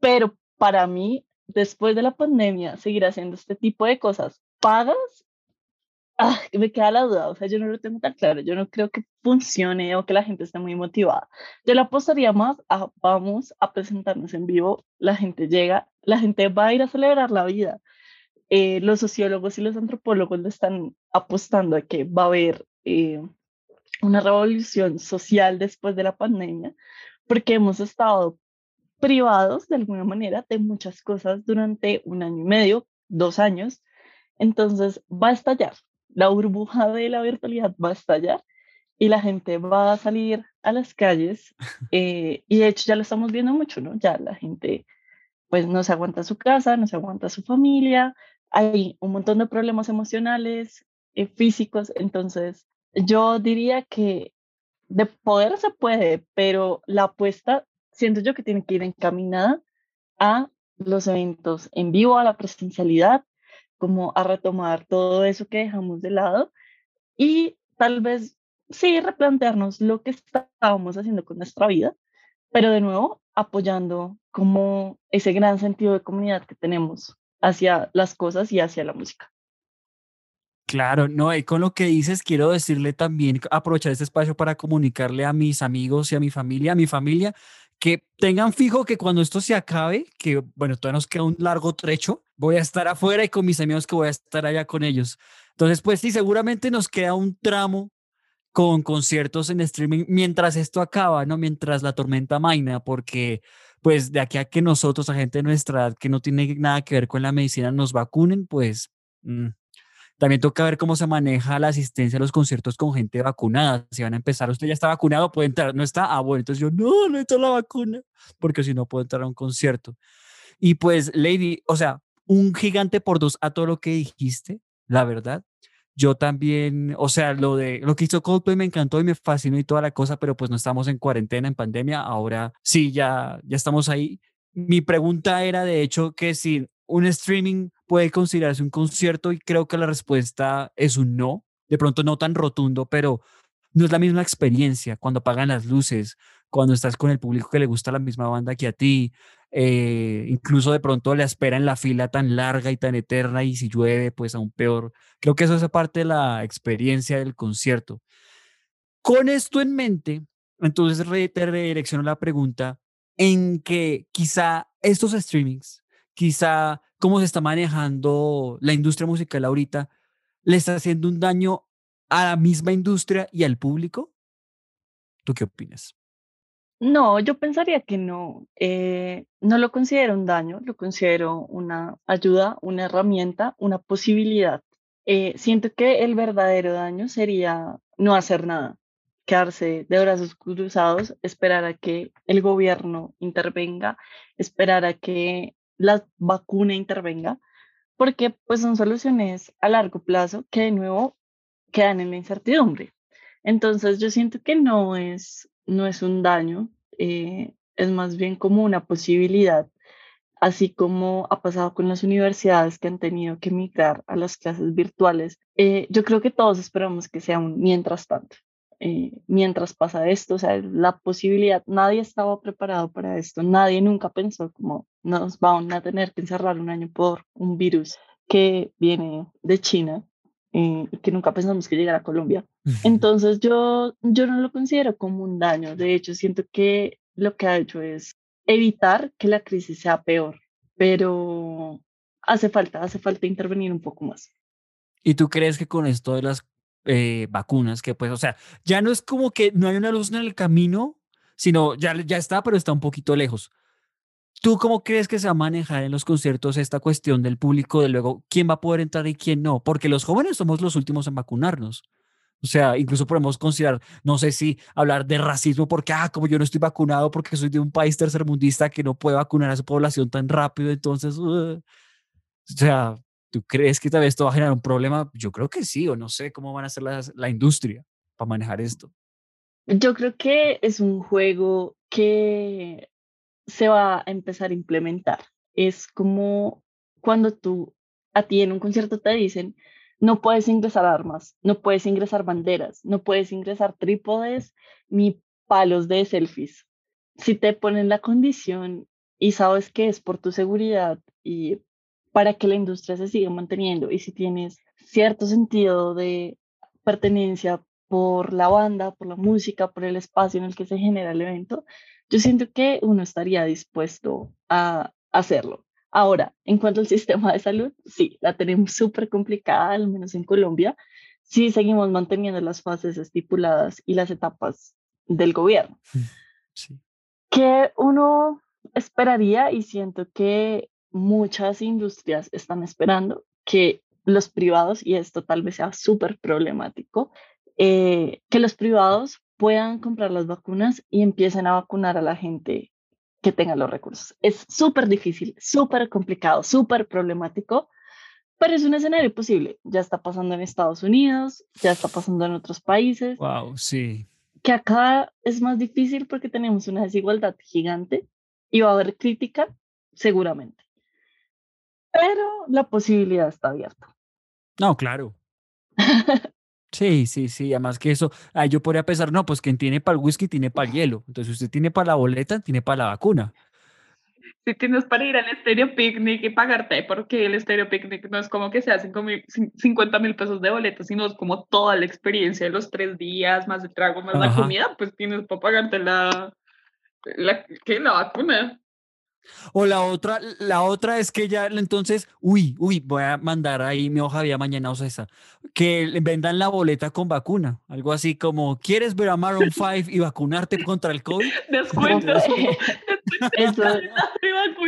pero para mí, después de la pandemia, seguir haciendo este tipo de cosas pagas, ah, me queda la duda, o sea, yo no lo tengo tan claro, yo no creo que funcione o que la gente esté muy motivada. Yo la apostaría más a vamos a presentarnos en vivo, la gente llega, la gente va a ir a celebrar la vida. Eh, los sociólogos y los antropólogos le están apostando a que va a haber eh, una revolución social después de la pandemia, porque hemos estado privados de alguna manera de muchas cosas durante un año y medio, dos años, entonces va a estallar. La burbuja de la virtualidad va a estallar y la gente va a salir a las calles eh, y de hecho ya lo estamos viendo mucho, ¿no? Ya la gente pues no se aguanta su casa, no se aguanta su familia, hay un montón de problemas emocionales, eh, físicos, entonces yo diría que de poder se puede, pero la apuesta siento yo que tiene que ir encaminada a los eventos en vivo, a la presencialidad, como a retomar todo eso que dejamos de lado y tal vez sí replantearnos lo que estábamos haciendo con nuestra vida, pero de nuevo apoyando como ese gran sentido de comunidad que tenemos hacia las cosas y hacia la música. Claro, no, y con lo que dices quiero decirle también, aprovechar este espacio para comunicarle a mis amigos y a mi familia, a mi familia, que tengan fijo que cuando esto se acabe, que bueno, todavía nos queda un largo trecho, voy a estar afuera y con mis amigos que voy a estar allá con ellos. Entonces, pues sí, seguramente nos queda un tramo con conciertos en streaming mientras esto acaba, ¿no? Mientras la tormenta maina, porque pues de aquí a que nosotros, a gente de nuestra edad que no tiene nada que ver con la medicina, nos vacunen, pues mmm. También toca ver cómo se maneja la asistencia a los conciertos con gente vacunada. Si van a empezar, usted ya está vacunado, puede entrar, no está, ah, bueno, entonces yo no, no he hecho la vacuna, porque si no puedo entrar a un concierto. Y pues, Lady, o sea, un gigante por dos a todo lo que dijiste, la verdad. Yo también, o sea, lo de lo que hizo Coldplay me encantó y me fascinó y toda la cosa, pero pues no estamos en cuarentena, en pandemia, ahora sí, ya, ya estamos ahí. Mi pregunta era, de hecho, que si un streaming puede considerarse un concierto y creo que la respuesta es un no, de pronto no tan rotundo, pero no es la misma experiencia cuando apagan las luces, cuando estás con el público que le gusta la misma banda que a ti, eh, incluso de pronto la espera en la fila tan larga y tan eterna y si llueve pues aún peor. Creo que eso es parte de la experiencia del concierto. Con esto en mente, entonces te redirecciono la pregunta en que quizá estos streamings, quizá cómo se está manejando la industria musical ahorita, ¿le está haciendo un daño a la misma industria y al público? ¿Tú qué opinas? No, yo pensaría que no. Eh, no lo considero un daño, lo considero una ayuda, una herramienta, una posibilidad. Eh, siento que el verdadero daño sería no hacer nada, quedarse de brazos cruzados, esperar a que el gobierno intervenga, esperar a que la vacuna intervenga, porque pues son soluciones a largo plazo que de nuevo quedan en la incertidumbre. Entonces yo siento que no es, no es un daño, eh, es más bien como una posibilidad, así como ha pasado con las universidades que han tenido que migrar a las clases virtuales. Eh, yo creo que todos esperamos que sea un mientras tanto, eh, mientras pasa esto, o sea, la posibilidad, nadie estaba preparado para esto, nadie nunca pensó como nos van a tener que encerrar un año por un virus que viene de China y eh, que nunca pensamos que llegara a Colombia. Entonces yo, yo no lo considero como un daño. De hecho, siento que lo que ha hecho es evitar que la crisis sea peor, pero hace falta, hace falta intervenir un poco más. ¿Y tú crees que con esto de las eh, vacunas, que pues, o sea, ya no es como que no hay una luz en el camino, sino ya, ya está, pero está un poquito lejos? ¿Tú cómo crees que se va a manejar en los conciertos esta cuestión del público de luego quién va a poder entrar y quién no? Porque los jóvenes somos los últimos en vacunarnos. O sea, incluso podemos considerar, no sé si hablar de racismo porque, ah, como yo no estoy vacunado porque soy de un país tercermundista que no puede vacunar a su población tan rápido, entonces, uh, o sea, ¿tú crees que tal vez esto va a generar un problema? Yo creo que sí, o no sé cómo van a hacer las, la industria para manejar esto. Yo creo que es un juego que se va a empezar a implementar. Es como cuando tú, a ti en un concierto te dicen, No puedes ingresar armas, no puedes ingresar banderas, no puedes ingresar trípodes ni palos de selfies. Si te ponen la condición y sabes que es por tu seguridad y para que la industria se siga manteniendo, y si tienes cierto sentido de pertenencia por la banda, por la música, por el espacio en el que se genera el evento, yo siento que uno estaría dispuesto a hacerlo. Ahora, en cuanto al sistema de salud, sí, la tenemos súper complicada, al menos en Colombia, sí seguimos manteniendo las fases estipuladas y las etapas del gobierno. Sí. Que uno esperaría, y siento que muchas industrias están esperando, que los privados, y esto tal vez sea súper problemático, eh, que los privados puedan comprar las vacunas y empiecen a vacunar a la gente que tenga los recursos. Es súper difícil, súper complicado, súper problemático, pero es un escenario posible. Ya está pasando en Estados Unidos, ya está pasando en otros países. Wow, sí. Que acá es más difícil porque tenemos una desigualdad gigante y va a haber crítica seguramente. Pero la posibilidad está abierta. No, claro. Sí, sí, sí, además que eso, ah, yo podría pensar, no, pues quien tiene para el whisky tiene para el hielo, entonces usted tiene para la boleta, tiene para la vacuna. Si tienes para ir al Estéreo Picnic y pagarte, porque el Estéreo Picnic no es como que sea cincuenta mil pesos de boleta, sino es como toda la experiencia de los tres días, más el trago, más Ajá. la comida, pues tienes para pagarte la, la, ¿qué? La vacuna. O la otra, la otra es que ya entonces, uy, uy, voy a mandar ahí mi hoja de vida mañana, o sea, esa, que vendan la boleta con vacuna, algo así como, ¿quieres ver a Maroon cinco y vacunarte contra el COVID? Descuento. Eso,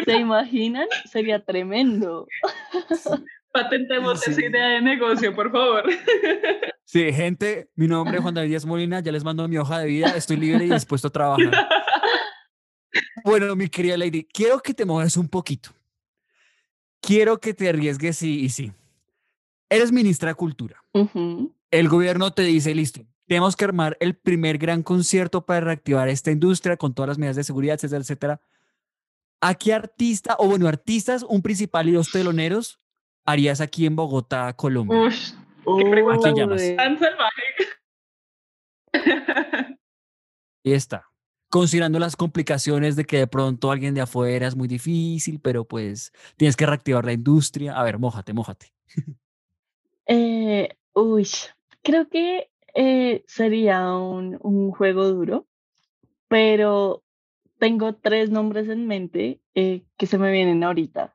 ¿se imaginan? Sería tremendo. Patentemos sí. esa idea de negocio, por favor. Sí, gente, mi nombre es Juan David Díaz Molina, ya les mando mi hoja de vida, estoy libre y dispuesto a trabajar. Bueno, mi querida Lady, quiero que te muevas un poquito. Quiero que te arriesgues y, y sí. Eres ministra de Cultura. Uh-huh. El gobierno te dice, listo, tenemos que armar el primer gran concierto para reactivar esta industria con todas las medidas de seguridad, etcétera, etcétera. ¿A qué artista, o bueno, artistas, un principal y dos teloneros, harías aquí en Bogotá, Colombia? Uy, oh, qué pregunta. ¿A quién llamas? Tan salvaje. Ahí está. Considerando las complicaciones de que de pronto alguien de afuera es muy difícil, pero pues tienes que reactivar la industria. A ver, mójate, mójate. Eh, uy, creo que eh, sería un, un juego duro, pero tengo tres nombres en mente eh, que se me vienen ahorita.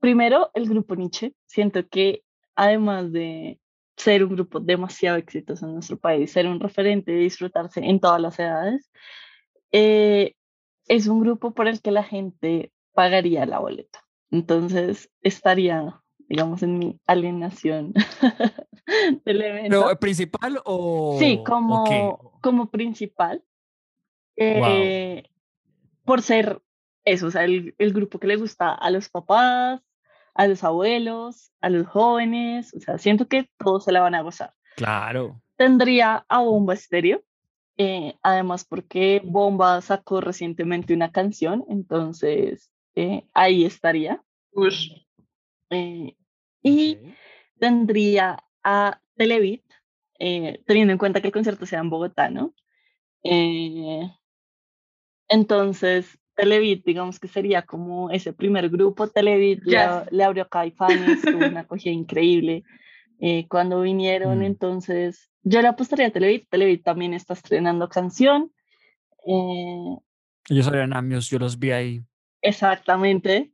Primero, el grupo Nietzsche. Siento que además de ser un grupo demasiado exitoso en nuestro país, ser un referente, disfrutarse en todas las edades, Eh, es un grupo por el que la gente pagaría la boleta. Entonces estaría, digamos, en mi alienación del evento. ¿Pero principal o...? Sí, como, okay. como principal. Eh, wow. Por ser eso, o sea, el, el grupo que le gusta a los papás, a los abuelos, a los jóvenes. O sea, siento que todos se la van a gozar. Claro. Tendría a Bomba Estéreo. Eh, además porque Bomba sacó recientemente una canción, entonces eh, ahí estaría. Eh, y okay. tendría a Telebit, eh, teniendo en cuenta que el concierto sea en Bogotá, ¿no? Eh, entonces Telebit, digamos que sería como ese primer grupo. Telebit yes. le, le abrió Caifanes, tuvo una acogida increíble. Eh, cuando vinieron, mm. entonces yo le apostaría a Televit. Televit también está estrenando canción. Eh, ellos eran amigos, yo los vi ahí. Exactamente.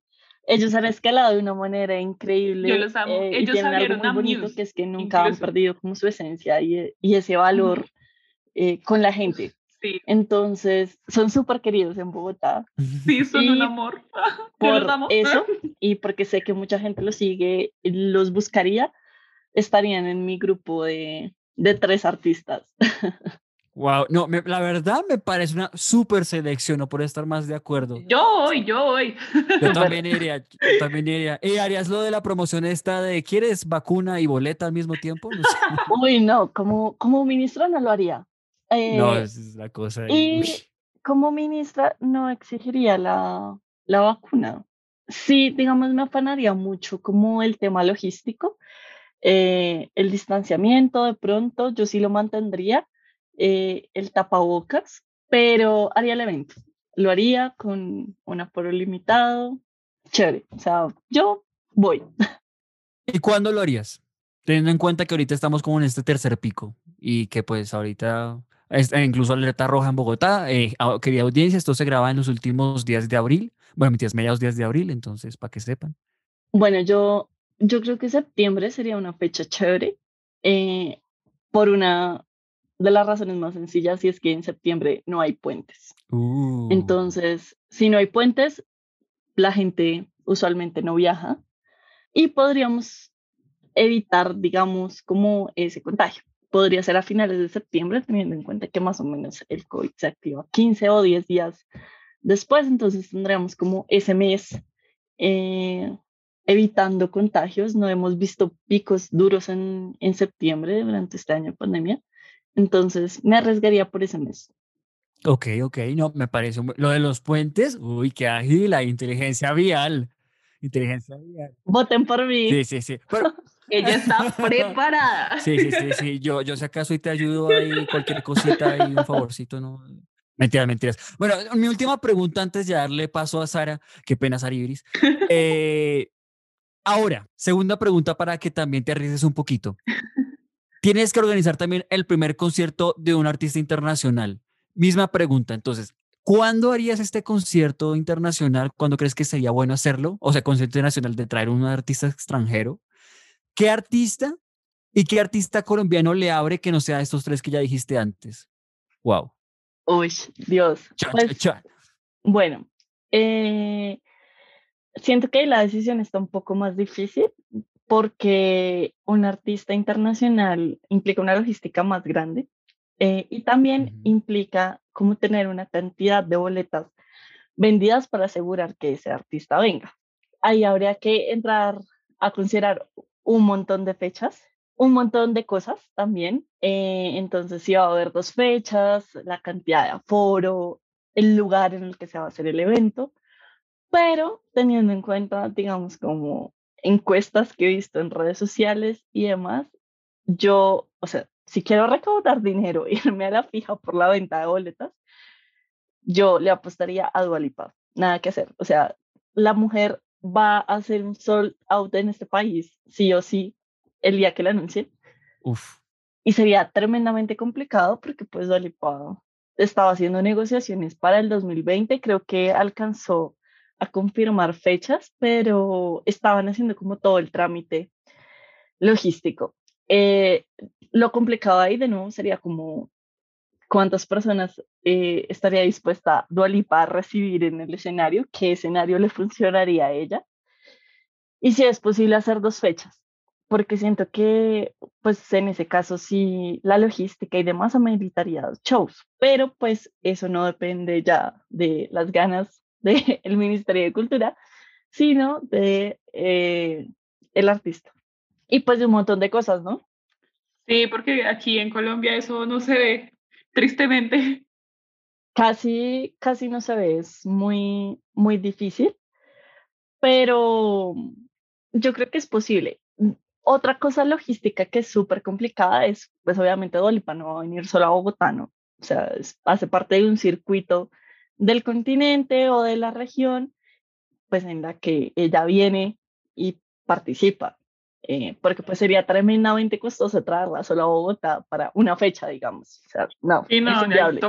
Ellos han escalado de una manera increíble. Yo los amo. Eh, ellos tienen algo muy bonito amigos, que es que nunca incluso. han perdido como su esencia y, y ese valor eh, con la gente. Sí. Entonces, son súper queridos en Bogotá. Sí, son y un amor. Por eso, y porque sé que mucha gente los sigue, los buscaría. Estarían en mi grupo de, de tres artistas. Wow, no, me, la verdad me parece una súper selección, no puedo estar más de acuerdo. Yo voy, yo voy. Yo también iría, yo también iría. ¿Y harías lo de la promoción esta de ¿quieres vacuna y boleta al mismo tiempo? No sé. Uy, no, como, como ministra no lo haría. Eh, no, esa es la cosa. Y uy. Como ministra no exigiría la, la vacuna. Sí, digamos, me afanaría mucho como el tema logístico. Eh, el distanciamiento, de pronto, yo sí lo mantendría, eh, el tapabocas, pero haría el evento. Lo haría con un aforo limitado. Chévere, o sea, yo voy. ¿Y cuándo lo harías? Teniendo en cuenta que ahorita estamos como en este tercer pico y que pues ahorita, incluso alerta roja en Bogotá, eh, querida audiencia, esto se graba en los últimos días de abril, bueno, mentiras, mediados días de abril, entonces para que sepan. Bueno, yo, yo creo que septiembre sería una fecha chévere, eh, por una de las razones más sencillas, y es que en septiembre no hay puentes. Uh. Entonces, si no hay puentes, la gente usualmente no viaja y podríamos evitar, digamos, como ese contagio. Podría ser a finales de septiembre, teniendo en cuenta que más o menos el COVID se activa quince o diez días después, entonces tendríamos como ese mes eh, evitando contagios. No hemos visto picos duros en, en septiembre durante este año de pandemia, entonces me arriesgaría por ese mes. Ok, ok, no, me parece un... Lo de los puentes, uy, qué ágil, la inteligencia vial. Inteligencia vial. Voten por mí. Sí, sí, sí. Pero... Ella está preparada. Sí, sí, sí, sí. Yo, yo si acaso y te ayudo ahí, cualquier cosita ahí, un favorcito, no. Mentiras, mentiras. Bueno, mi última pregunta antes de darle paso a Sara. Qué pena, Sara Ibris. Eh, ahora, segunda pregunta para que también te arriesgues un poquito. Tienes que organizar también el primer concierto de un artista internacional. Misma pregunta, entonces. ¿Cuándo harías este concierto internacional? ¿Cuándo crees que sería bueno hacerlo? O sea, concierto internacional de traer un artista extranjero. ¿Qué artista y qué artista colombiano le abre que no sea estos tres que ya dijiste antes? Wow. Uy, Dios. Chon, pues, chon. Bueno, eh, siento que la decisión está un poco más difícil porque un artista internacional implica una logística más grande. Eh, y también uh-huh. implica como tener una cantidad de boletas vendidas para asegurar que ese artista venga. Ahí habría que entrar a considerar un montón de fechas, un montón de cosas también. Eh, entonces sí va a haber dos fechas, la cantidad de aforo, el lugar en el que se va a hacer el evento, pero teniendo en cuenta, digamos, como encuestas que he visto en redes sociales y demás, yo, o sea, si quiero recaudar dinero e irme a la fija por la venta de boletas, yo le apostaría a Dua Lipa. Nada que hacer. O sea, la mujer va a hacer un sold out en este país, sí o sí, el día que la anuncien. Uf. Y sería tremendamente complicado porque pues Dua Lipa estaba haciendo negociaciones para el dos mil veinte. Creo que alcanzó a confirmar fechas, pero estaban haciendo como todo el trámite logístico. Eh, lo complicado ahí de nuevo sería como cuántas personas eh, estaría dispuesta Dua Lipa a recibir en el escenario, qué escenario le funcionaría a ella y si es posible hacer dos fechas, porque siento que pues en ese caso sí la logística y demás ameritaría dos shows, pero pues eso no depende ya de las ganas del Ministerio de Cultura, sino de eh, el artista. Y pues de un montón de cosas, ¿no? Sí, porque aquí en Colombia eso no se ve, tristemente. Casi, casi no se ve, es muy, muy difícil, pero yo creo que es posible. Otra cosa logística que es súper complicada es, pues obviamente Dua Lipa no va a venir solo a Bogotá, ¿no? O sea, es, hace parte de un circuito del continente o de la región, pues en la que ella viene y participa. Eh, porque pues sería tremendamente costoso traerla solo a Bogotá para una fecha, digamos. O sea, no, y no, es inviable.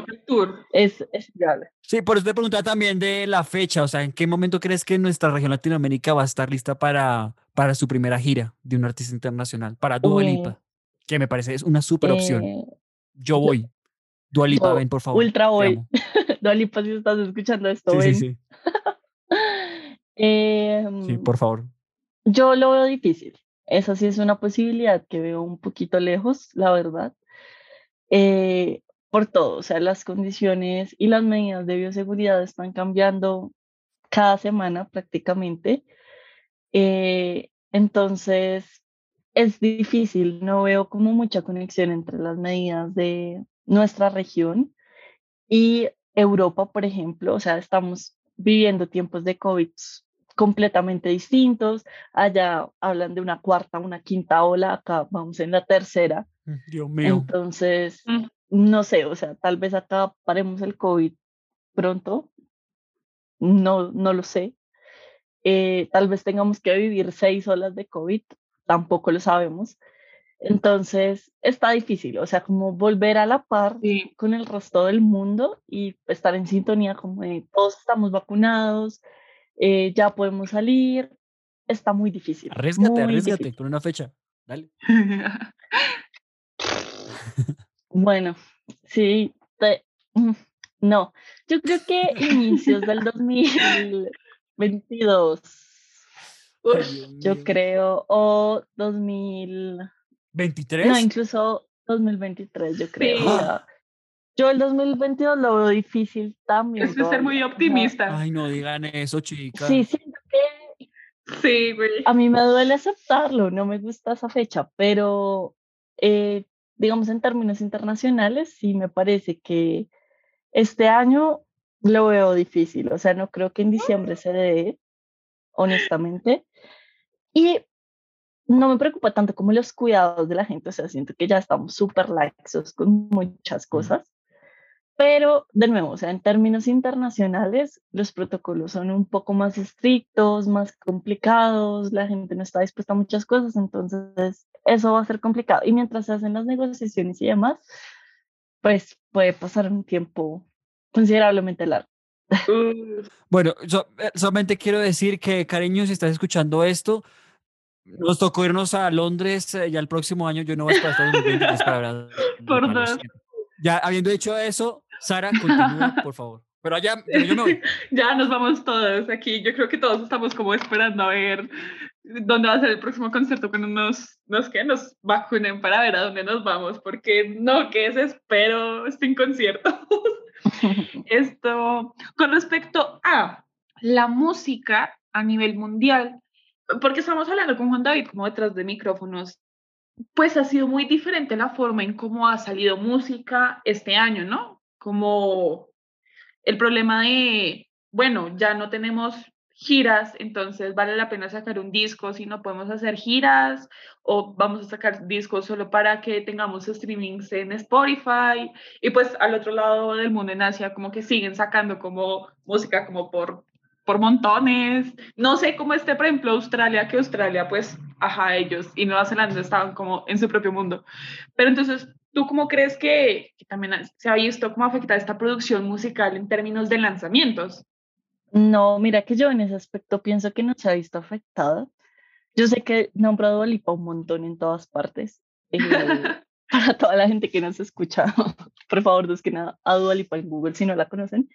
Es, es inviable. Sí, por eso te preguntaba también de la fecha, o sea, ¿en qué momento crees que nuestra región Latinoamérica va a estar lista para, para su primera gira de un artista internacional, para Dua Lipa? Eh, que me parece es una super opción. Eh, Yo voy. Dua Lipa, oh, ven, por favor. Ultra voy. Dua Lipa, si estás escuchando esto, sí, ven. Sí, sí. eh, sí, por favor. Yo lo veo difícil. Esa sí es una posibilidad que veo un poquito lejos, la verdad, eh, por todo. O sea, las condiciones y las medidas de bioseguridad están cambiando cada semana prácticamente. Eh, entonces, es difícil. No veo como mucha conexión entre las medidas de nuestra región y Europa, por ejemplo. O sea, estamos viviendo tiempos de COVID completamente distintos. Allá hablan de una cuarta, una quinta ola, acá vamos en la tercera. Dios mío. Entonces, no sé, o sea, tal vez acá paremos el COVID pronto, no, no lo sé. Eh, tal vez tengamos que vivir seis olas de COVID, tampoco lo sabemos. Entonces, está difícil, o sea, como volver a la par sí. con el resto del mundo y estar en sintonía como de todos estamos vacunados, eh, ya podemos salir, está muy difícil. Arriesgate, muy arriesgate, difícil. Con una fecha, dale. Bueno, sí, te, no, yo creo que inicios del dos mil veintidós, Ay, yo creo, o dos mil veintitrés No, incluso dos mil veintitrés yo creo. Sí. O sea, yo el dos mil veintidós lo veo difícil también. Eso es ser muy optimista. Ay, no digan eso, chicas. Sí, siento que... Sí, güey. A mí me duele aceptarlo, no me gusta esa fecha, pero eh, digamos en términos internacionales sí me parece que este año lo veo difícil. O sea, no creo que en diciembre se dé, honestamente. Y... no me preocupa tanto como los cuidados de la gente, o sea, siento que ya estamos súper laxos con muchas cosas, pero de nuevo, o sea, en términos internacionales, los protocolos son un poco más estrictos, más complicados, la gente no está dispuesta a muchas cosas, entonces eso va a ser complicado. Y mientras se hacen las negociaciones y demás, pues puede pasar un tiempo considerablemente largo. Bueno, yo solamente quiero decir que, cariño, si estás escuchando esto, nos tocó irnos a Londres eh, ya el próximo año. Yo no voy a estar dos mil veinte para Por dos. Ya habiendo hecho eso, Sara, continúa, por favor. Pero allá, pero yo me voy. Ya nos vamos todos aquí. Yo creo que todos estamos como esperando a ver dónde va a ser el próximo concierto cuando nos, nos, ¿qué? Nos vacunen para ver a dónde nos vamos. Porque no, que desespero sin conciertos. Esto, con respecto a la música a nivel mundial, porque estamos hablando con Juan David como detrás de micrófonos, pues ha sido muy diferente la forma en cómo ha salido música este año, ¿no? Como el problema de, bueno, ya no tenemos giras, entonces vale la pena sacar un disco si no podemos hacer giras, o vamos a sacar discos solo para que tengamos streamings en Spotify, y pues al otro lado del mundo, en Asia, como que siguen sacando como música como por... por montones, no sé cómo esté, por ejemplo, Australia, que Australia, pues, ajá, ellos y Nueva Zelanda estaban como en su propio mundo. Pero entonces, ¿tú cómo crees que, que también se ha visto cómo afecta esta producción musical en términos de lanzamientos? No, mira que yo en ese aspecto pienso que no se ha visto afectada. Yo sé que nombro a Dua Lipa un montón en todas partes. Eh, para toda la gente que nos escucha, por favor, busquen a, a Dua Lipa en Google si no la conocen.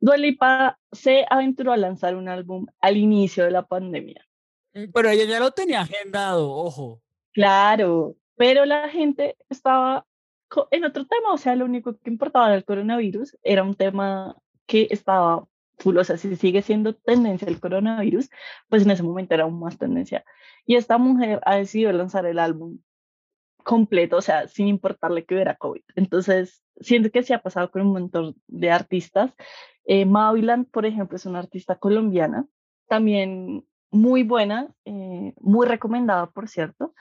Dua Lipa se aventuró a lanzar un álbum al inicio de la pandemia. Pero ella ya lo tenía agendado, ojo. Claro, pero la gente estaba en otro tema, o sea, lo único que importaba era el coronavirus, era un tema que estaba full, o sea, si sigue siendo tendencia el coronavirus, pues en ese momento era aún más tendencia. Y esta mujer ha decidido lanzar el álbum completo, o sea, sin importarle que hubiera COVID. Entonces, siento que se ha pasado con un montón de artistas. Eh, Maviland, por ejemplo, es una artista colombiana, también muy buena, eh, muy recomendada, por cierto.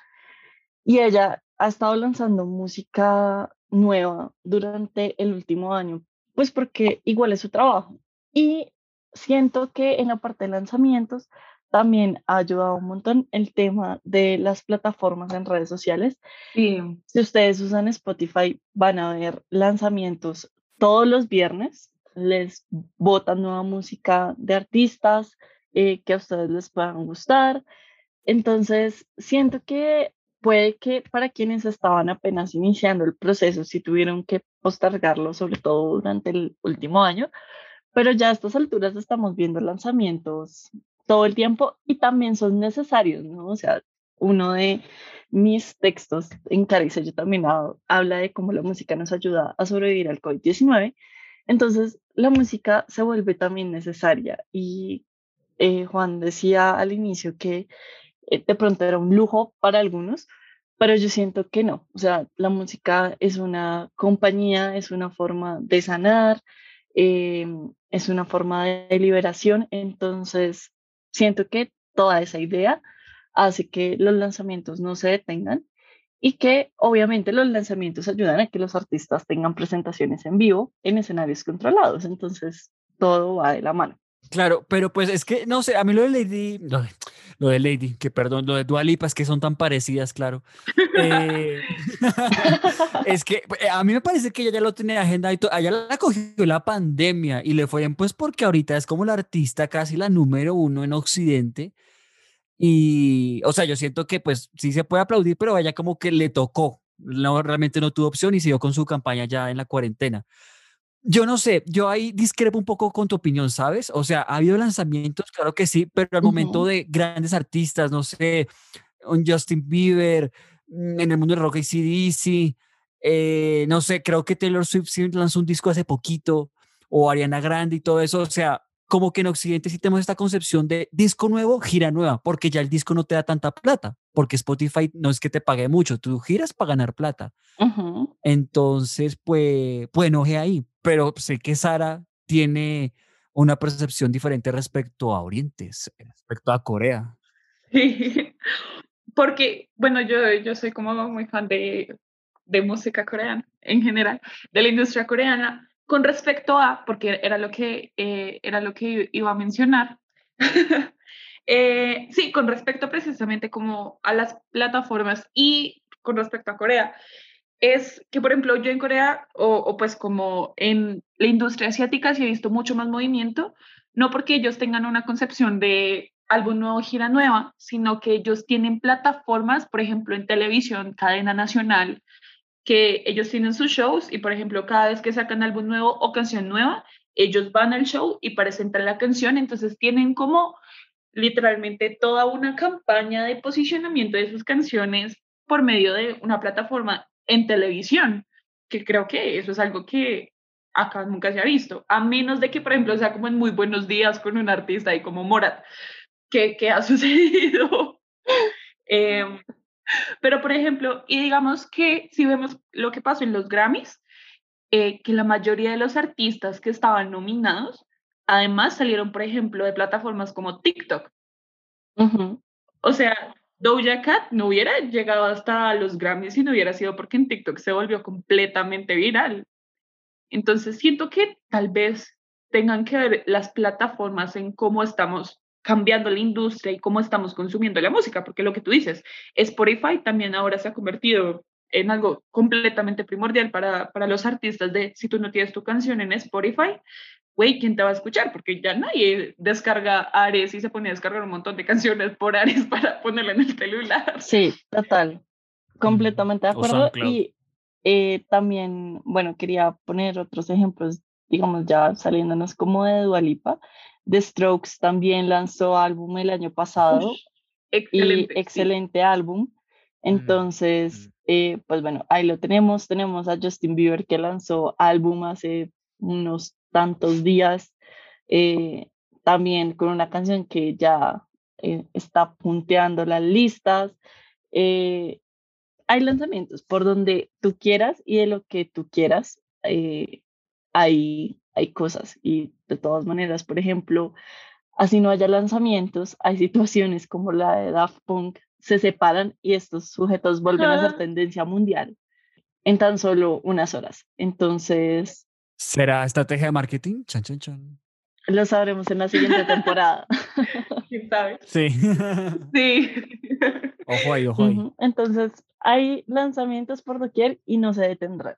Y ella ha estado lanzando música nueva durante el último año, pues porque igual es su trabajo. Y siento que en la parte de lanzamientos también ha ayudado un montón el tema de las plataformas en redes sociales. Sí. Si ustedes usan Spotify, van a ver lanzamientos todos los viernes. Les botan nueva música de artistas eh, que a ustedes les puedan gustar. Entonces, siento que puede que para quienes estaban apenas iniciando el proceso, si tuvieron que postergarlo, sobre todo durante el último año, pero ya a estas alturas estamos viendo lanzamientos todo el tiempo y también son necesarios, ¿no? O sea, uno de mis textos en Cara y Sello también ha, habla de cómo la música nos ayuda a sobrevivir al COVID diecinueve. Entonces, la música se vuelve también necesaria. Y eh, Juan decía al inicio que eh, de pronto era un lujo para algunos, pero yo siento que no. O sea, la música es una compañía, es una forma de sanar, eh, es una forma de liberación. Entonces, siento que toda esa idea hace que los lanzamientos no se detengan y que obviamente los lanzamientos ayudan a que los artistas tengan presentaciones en vivo en escenarios controlados. Entonces, todo va de la mano. Claro, pero pues es que, no sé, a mí lo de Lady, lo de, lo de Lady, que perdón, lo de Dua Lipa es que son tan parecidas, claro. Eh, es que a mí me parece que ella ya lo tiene de agenda, y to- allá la cogió la pandemia y le fue bien, pues porque ahorita es como la artista casi la número uno en Occidente. Y, o sea, yo siento que pues sí se puede aplaudir, pero ella como que le tocó, no, realmente no tuvo opción y siguió con su campaña ya en la cuarentena. Yo no sé, yo ahí discrepo un poco con tu opinión, ¿sabes? O sea, ha habido lanzamientos, claro que sí, pero al momento de grandes artistas, no sé, un Justin Bieber, en el mundo del rock y A C D C, eh, no sé, creo que Taylor Swift sí lanzó un disco hace poquito, o Ariana Grande y todo eso, o sea, como que en Occidente sí tenemos esta concepción de disco nuevo, gira nueva, porque ya el disco no te da tanta plata, porque Spotify no es que te pague mucho, tú giras para ganar plata. Uh-huh. Entonces, pues, pues enojé ahí. Pero sé que Sara tiene una percepción diferente respecto a Oriente, respecto a Corea. Sí, porque, bueno, yo, yo soy como muy fan de, de música coreana, en general, de la industria coreana, con respecto a, porque era lo que, eh, era lo que iba a mencionar, eh, sí, con respecto precisamente como a las plataformas y con respecto a Corea. Es que, por ejemplo, yo en Corea, o, o pues como en la industria asiática, sí he visto mucho más movimiento, no porque ellos tengan una concepción de álbum nuevo, gira nueva, sino que ellos tienen plataformas, por ejemplo, en televisión, cadena nacional, que ellos tienen sus shows y, por ejemplo, cada vez que sacan álbum nuevo o canción nueva, ellos van al show y presentan la canción, entonces tienen como literalmente toda una campaña de posicionamiento de sus canciones por medio de una plataforma en televisión, que creo que eso es algo que acá nunca se ha visto, a menos de que, por ejemplo, sea como en Muy Buenos Días con un artista ahí como Morat, que, que ha sucedido. eh, pero, por ejemplo, y digamos que si vemos lo que pasó en los Grammys, eh, que la mayoría de los artistas que estaban nominados, además salieron, por ejemplo, de plataformas como TikTok. Uh-huh. O sea, Doja Cat no hubiera llegado hasta los Grammys si no hubiera sido porque en TikTok se volvió completamente viral. Entonces siento que tal vez tengan que ver las plataformas en cómo estamos cambiando la industria y cómo estamos consumiendo la música, porque lo que tú dices, Spotify también ahora se ha convertido en algo completamente primordial para, para los artistas de si tú no tienes tu canción en Spotify, güey, ¿quién te va a escuchar? Porque ya nadie descarga Ares y se pone a descargar un montón de canciones por Ares para ponerla en el celular. Sí, total, completamente de acuerdo. Y eh, también, bueno, quería poner otros ejemplos, digamos ya saliéndonos como de Dua Lipa. The Strokes también lanzó álbum el año pasado. Uf, excelente, y excelente sí. álbum. Entonces, mm. eh, pues bueno, ahí lo tenemos. Tenemos a Justin Bieber que lanzó álbum hace unos tantos días, eh, también con una canción que ya eh, está punteando las listas. Eh, hay lanzamientos por donde tú quieras y de lo que tú quieras, eh, hay, hay cosas. Y de todas maneras, por ejemplo, así no haya lanzamientos, hay situaciones como la de Daft Punk, se separan y estos sujetos vuelven ah. a ser tendencia mundial en tan solo unas horas. Entonces, ¿será estrategia de marketing? Chan, chan, chan. Lo sabremos en la siguiente temporada. ¿Quién sabe? Sí. Sí. Ojo ahí, ojo ahí. Uh-huh. Entonces, hay lanzamientos por doquier y no se detendrán.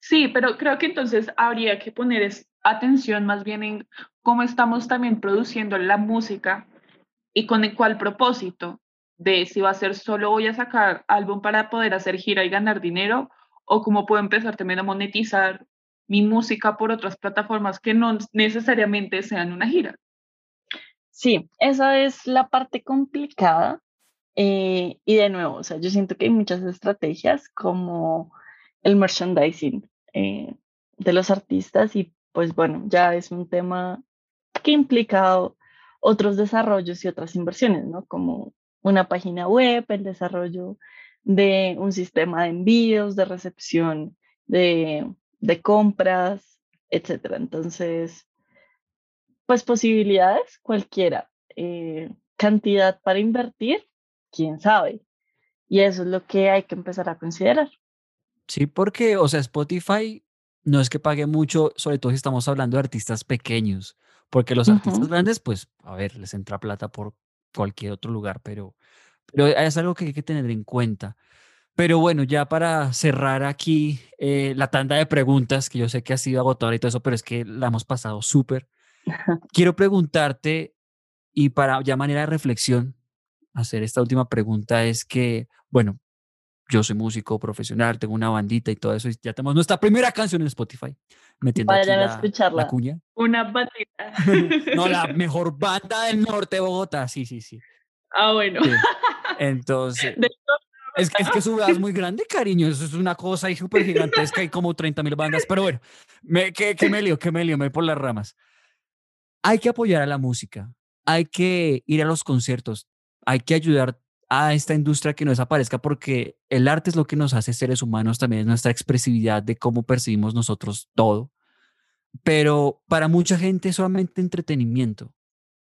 Sí, pero creo que entonces habría que poner atención más bien en cómo estamos también produciendo la música y con el cuál propósito, de si va a ser solo voy a sacar álbum para poder hacer gira y ganar dinero, o cómo puedo empezar también a monetizar mi música por otras plataformas que no necesariamente sean una gira. Sí, esa es la parte complicada. Eh, y de nuevo, o sea, yo siento que hay muchas estrategias como el merchandising eh, de los artistas y pues bueno, ya es un tema que implica otros desarrollos y otras inversiones, ¿no? Como una página web, el desarrollo de un sistema de envíos, de recepción, de... de compras, etcétera. Entonces, pues posibilidades cualquiera. eh, cantidad para invertir, quién sabe. Y eso es lo que hay que empezar a considerar. Sí, porque, o sea, Spotify no es que pague mucho, sobre todo si estamos hablando de artistas pequeños, porque los uh-huh. artistas grandes, pues, a ver, les entra plata por cualquier otro lugar, pero, pero es algo que hay que tener en cuenta. Pero bueno, ya para cerrar aquí eh, la tanda de preguntas, que yo sé que ha sido agotadora y todo eso, pero es que la hemos pasado súper. Quiero preguntarte, y para ya manera de reflexión, hacer esta última pregunta es que, bueno, yo soy músico profesional, tengo una bandita y todo eso, y ya tenemos nuestra primera canción en Spotify, metiendo aquí la, la cuña. Una bandita. No, la mejor banda del norte de Bogotá, sí, sí, sí. Ah, bueno. Sí. Entonces, es que, es que su verdad es muy grande, cariño, eso es una cosa ahí súper gigantesca, hay como treinta mil bandas, pero bueno, me, que, que me lío, que me lío, me voy por las ramas. Hay que apoyar a la música, hay que ir a los conciertos, hay que ayudar a esta industria que no desaparezca, porque el arte es lo que nos hace seres humanos, también es nuestra expresividad de cómo percibimos nosotros todo, pero para mucha gente es solamente entretenimiento.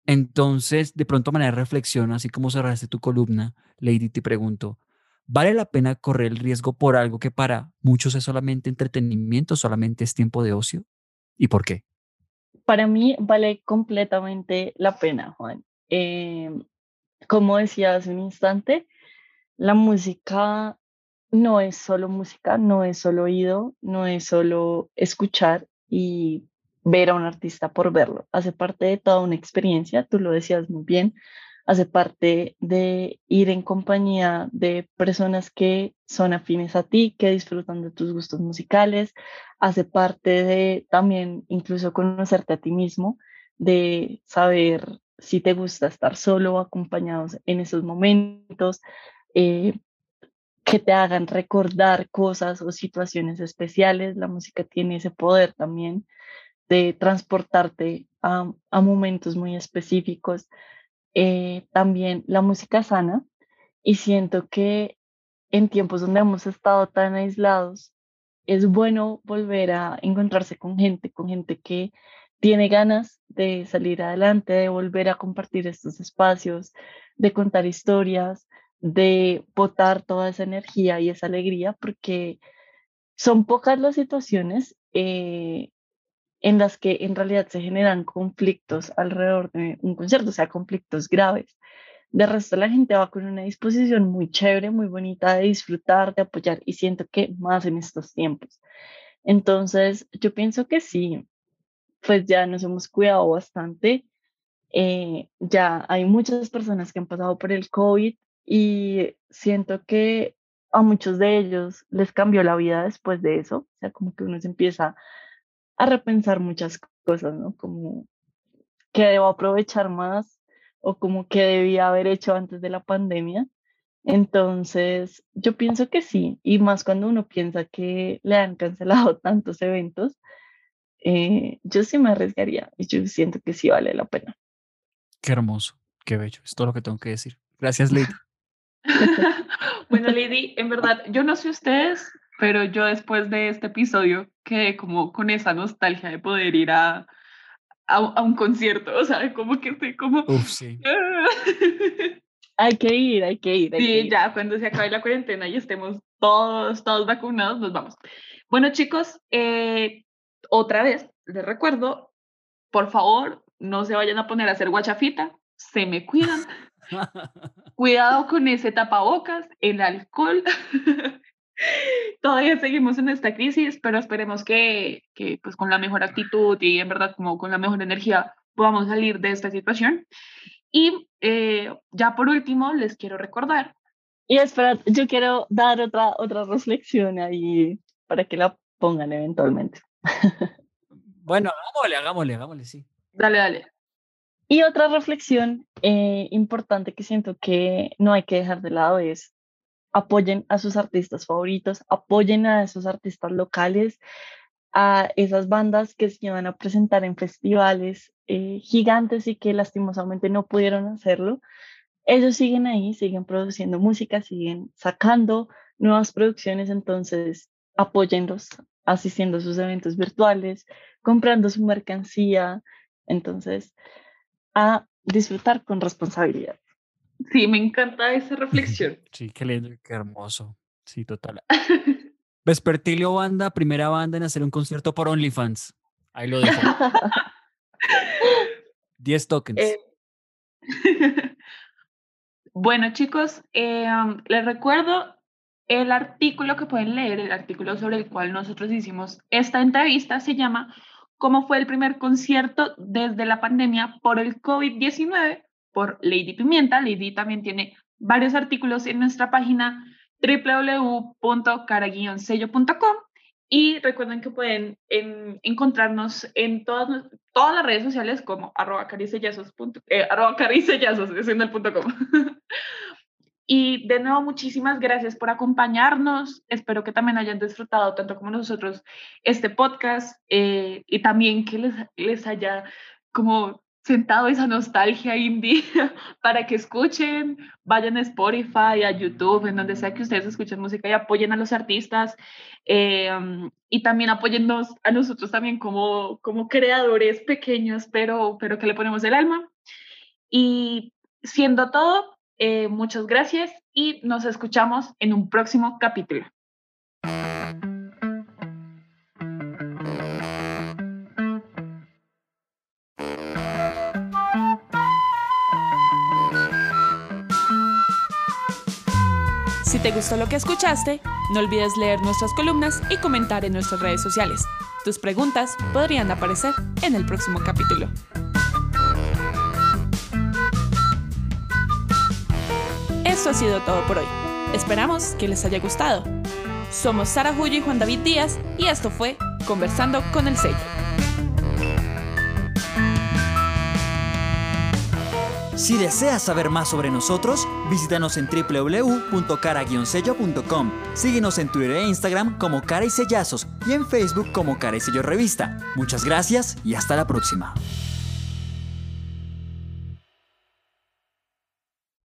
Entonces, de pronto, a manera de reflexión, así como cerraste tu columna, Lady, te pregunto, ¿vale la pena correr el riesgo por algo que para muchos es solamente entretenimiento, solamente es tiempo de ocio? ¿Y por qué? Para mí vale completamente la pena, Juan. Eh, como decía hace un instante, la música no es solo música, no es solo oído, no es solo escuchar y ver a un artista por verlo. Hace parte de toda una experiencia, tú lo decías muy bien. Hace parte de ir en compañía de personas que son afines a ti, que disfrutan de tus gustos musicales. Hace parte de también incluso conocerte a ti mismo, de saber si te gusta estar solo o acompañados en esos momentos, eh, que te hagan recordar cosas o situaciones especiales. La música tiene ese poder también de transportarte a, a momentos muy específicos. Eh, también la música sana, y siento que en tiempos donde hemos estado tan aislados es bueno volver a encontrarse con gente, con gente que tiene ganas de salir adelante, de volver a compartir estos espacios, de contar historias, de botar toda esa energía y esa alegría, porque son pocas las situaciones eh, en las que en realidad se generan conflictos alrededor de un concierto, o sea, conflictos graves. De resto, la gente va con una disposición muy chévere, muy bonita de disfrutar, de apoyar, y siento que más en estos tiempos. Entonces, yo pienso que sí, pues ya nos hemos cuidado bastante, eh, ya hay muchas personas que han pasado por el COVID, y siento que a muchos de ellos les cambió la vida después de eso, o sea, como que uno se empieza a repensar muchas cosas, ¿no? Como que debo aprovechar más o como que debía haber hecho antes de la pandemia. Entonces, yo pienso que sí, y más cuando uno piensa que le han cancelado tantos eventos, eh, yo sí me arriesgaría y yo siento que sí vale la pena. Qué hermoso, qué bello, es todo lo que tengo que decir. Gracias, Lady. Bueno, Lady, en verdad, yo no sé ustedes, pero yo después de este episodio quedé como con esa nostalgia de poder ir a, a, a un concierto, o sea, como que estoy como... Uf, sí. hay que ir, hay que ir. Hay sí, que ir. Ya cuando se acabe la cuarentena y estemos todos, todos vacunados, nos vamos. Bueno, chicos, eh, otra vez les recuerdo, por favor, no se vayan a poner a hacer guachafita, se me cuidan. Cuidado con ese tapabocas, el alcohol... Todavía seguimos en esta crisis, pero esperemos que, que pues con la mejor actitud y en verdad como con la mejor energía podamos salir de esta situación. Y eh, ya por último les quiero recordar. Y espera, yo quiero dar otra, otra reflexión ahí para que la pongan eventualmente. Bueno, hagámosle, hagámosle, hagámosle, sí. Dale, dale. Y otra reflexión eh, importante que siento que no hay que dejar de lado es: apoyen a sus artistas favoritos, apoyen a esos artistas locales, a esas bandas que se van a presentar en festivales eh, gigantes y que lastimosamente no pudieron hacerlo. Ellos siguen ahí, siguen produciendo música, siguen sacando nuevas producciones, entonces apóyenlos asistiendo a sus eventos virtuales, comprando su mercancía. Entonces, a disfrutar con responsabilidad. Sí, me encanta esa reflexión. Sí, qué lindo, qué hermoso. Sí, total. Vespertilio Banda, primera banda en hacer un concierto por OnlyFans. Ahí lo dejo. diez tokens. Eh. Bueno, chicos, eh, les recuerdo el artículo que pueden leer, el artículo sobre el cual nosotros hicimos esta entrevista, se llama ¿Cómo fue el primer concierto desde la pandemia por el COVID diecinueve? Por Lady Pimienta. Lady también tiene varios artículos en nuestra página doble u doble u doble u punto cara guion sello punto com y recuerden que pueden en, encontrarnos en todas, todas las redes sociales como arroba caricellazos, eh, arroba caricellazos, es en el punto com. Y de nuevo, muchísimas gracias por acompañarnos. Espero que también hayan disfrutado tanto como nosotros este podcast eh, y también que les, les haya como sentado esa nostalgia indie para que escuchen, vayan a Spotify, a YouTube, en donde sea que ustedes escuchen música y apoyen a los artistas eh, y también apóyennos a nosotros también como, como creadores pequeños, pero, pero que le ponemos el alma. Y siendo todo, eh, muchas gracias y nos escuchamos en un próximo capítulo. Si te gustó lo que escuchaste, no olvides leer nuestras columnas y comentar en nuestras redes sociales. Tus preguntas podrían aparecer en el próximo capítulo. Esto ha sido todo por hoy. Esperamos que les haya gustado. Somos Sara Julio y Juan David Díaz y esto fue Conversando con el Sello. Si deseas saber más sobre nosotros, visítanos en doble u doble u doble u punto cara guion sello punto com. Síguenos en Twitter e Instagram como Cara y Sellazos y en Facebook como Cara y Sello Revista. Muchas gracias y hasta la próxima.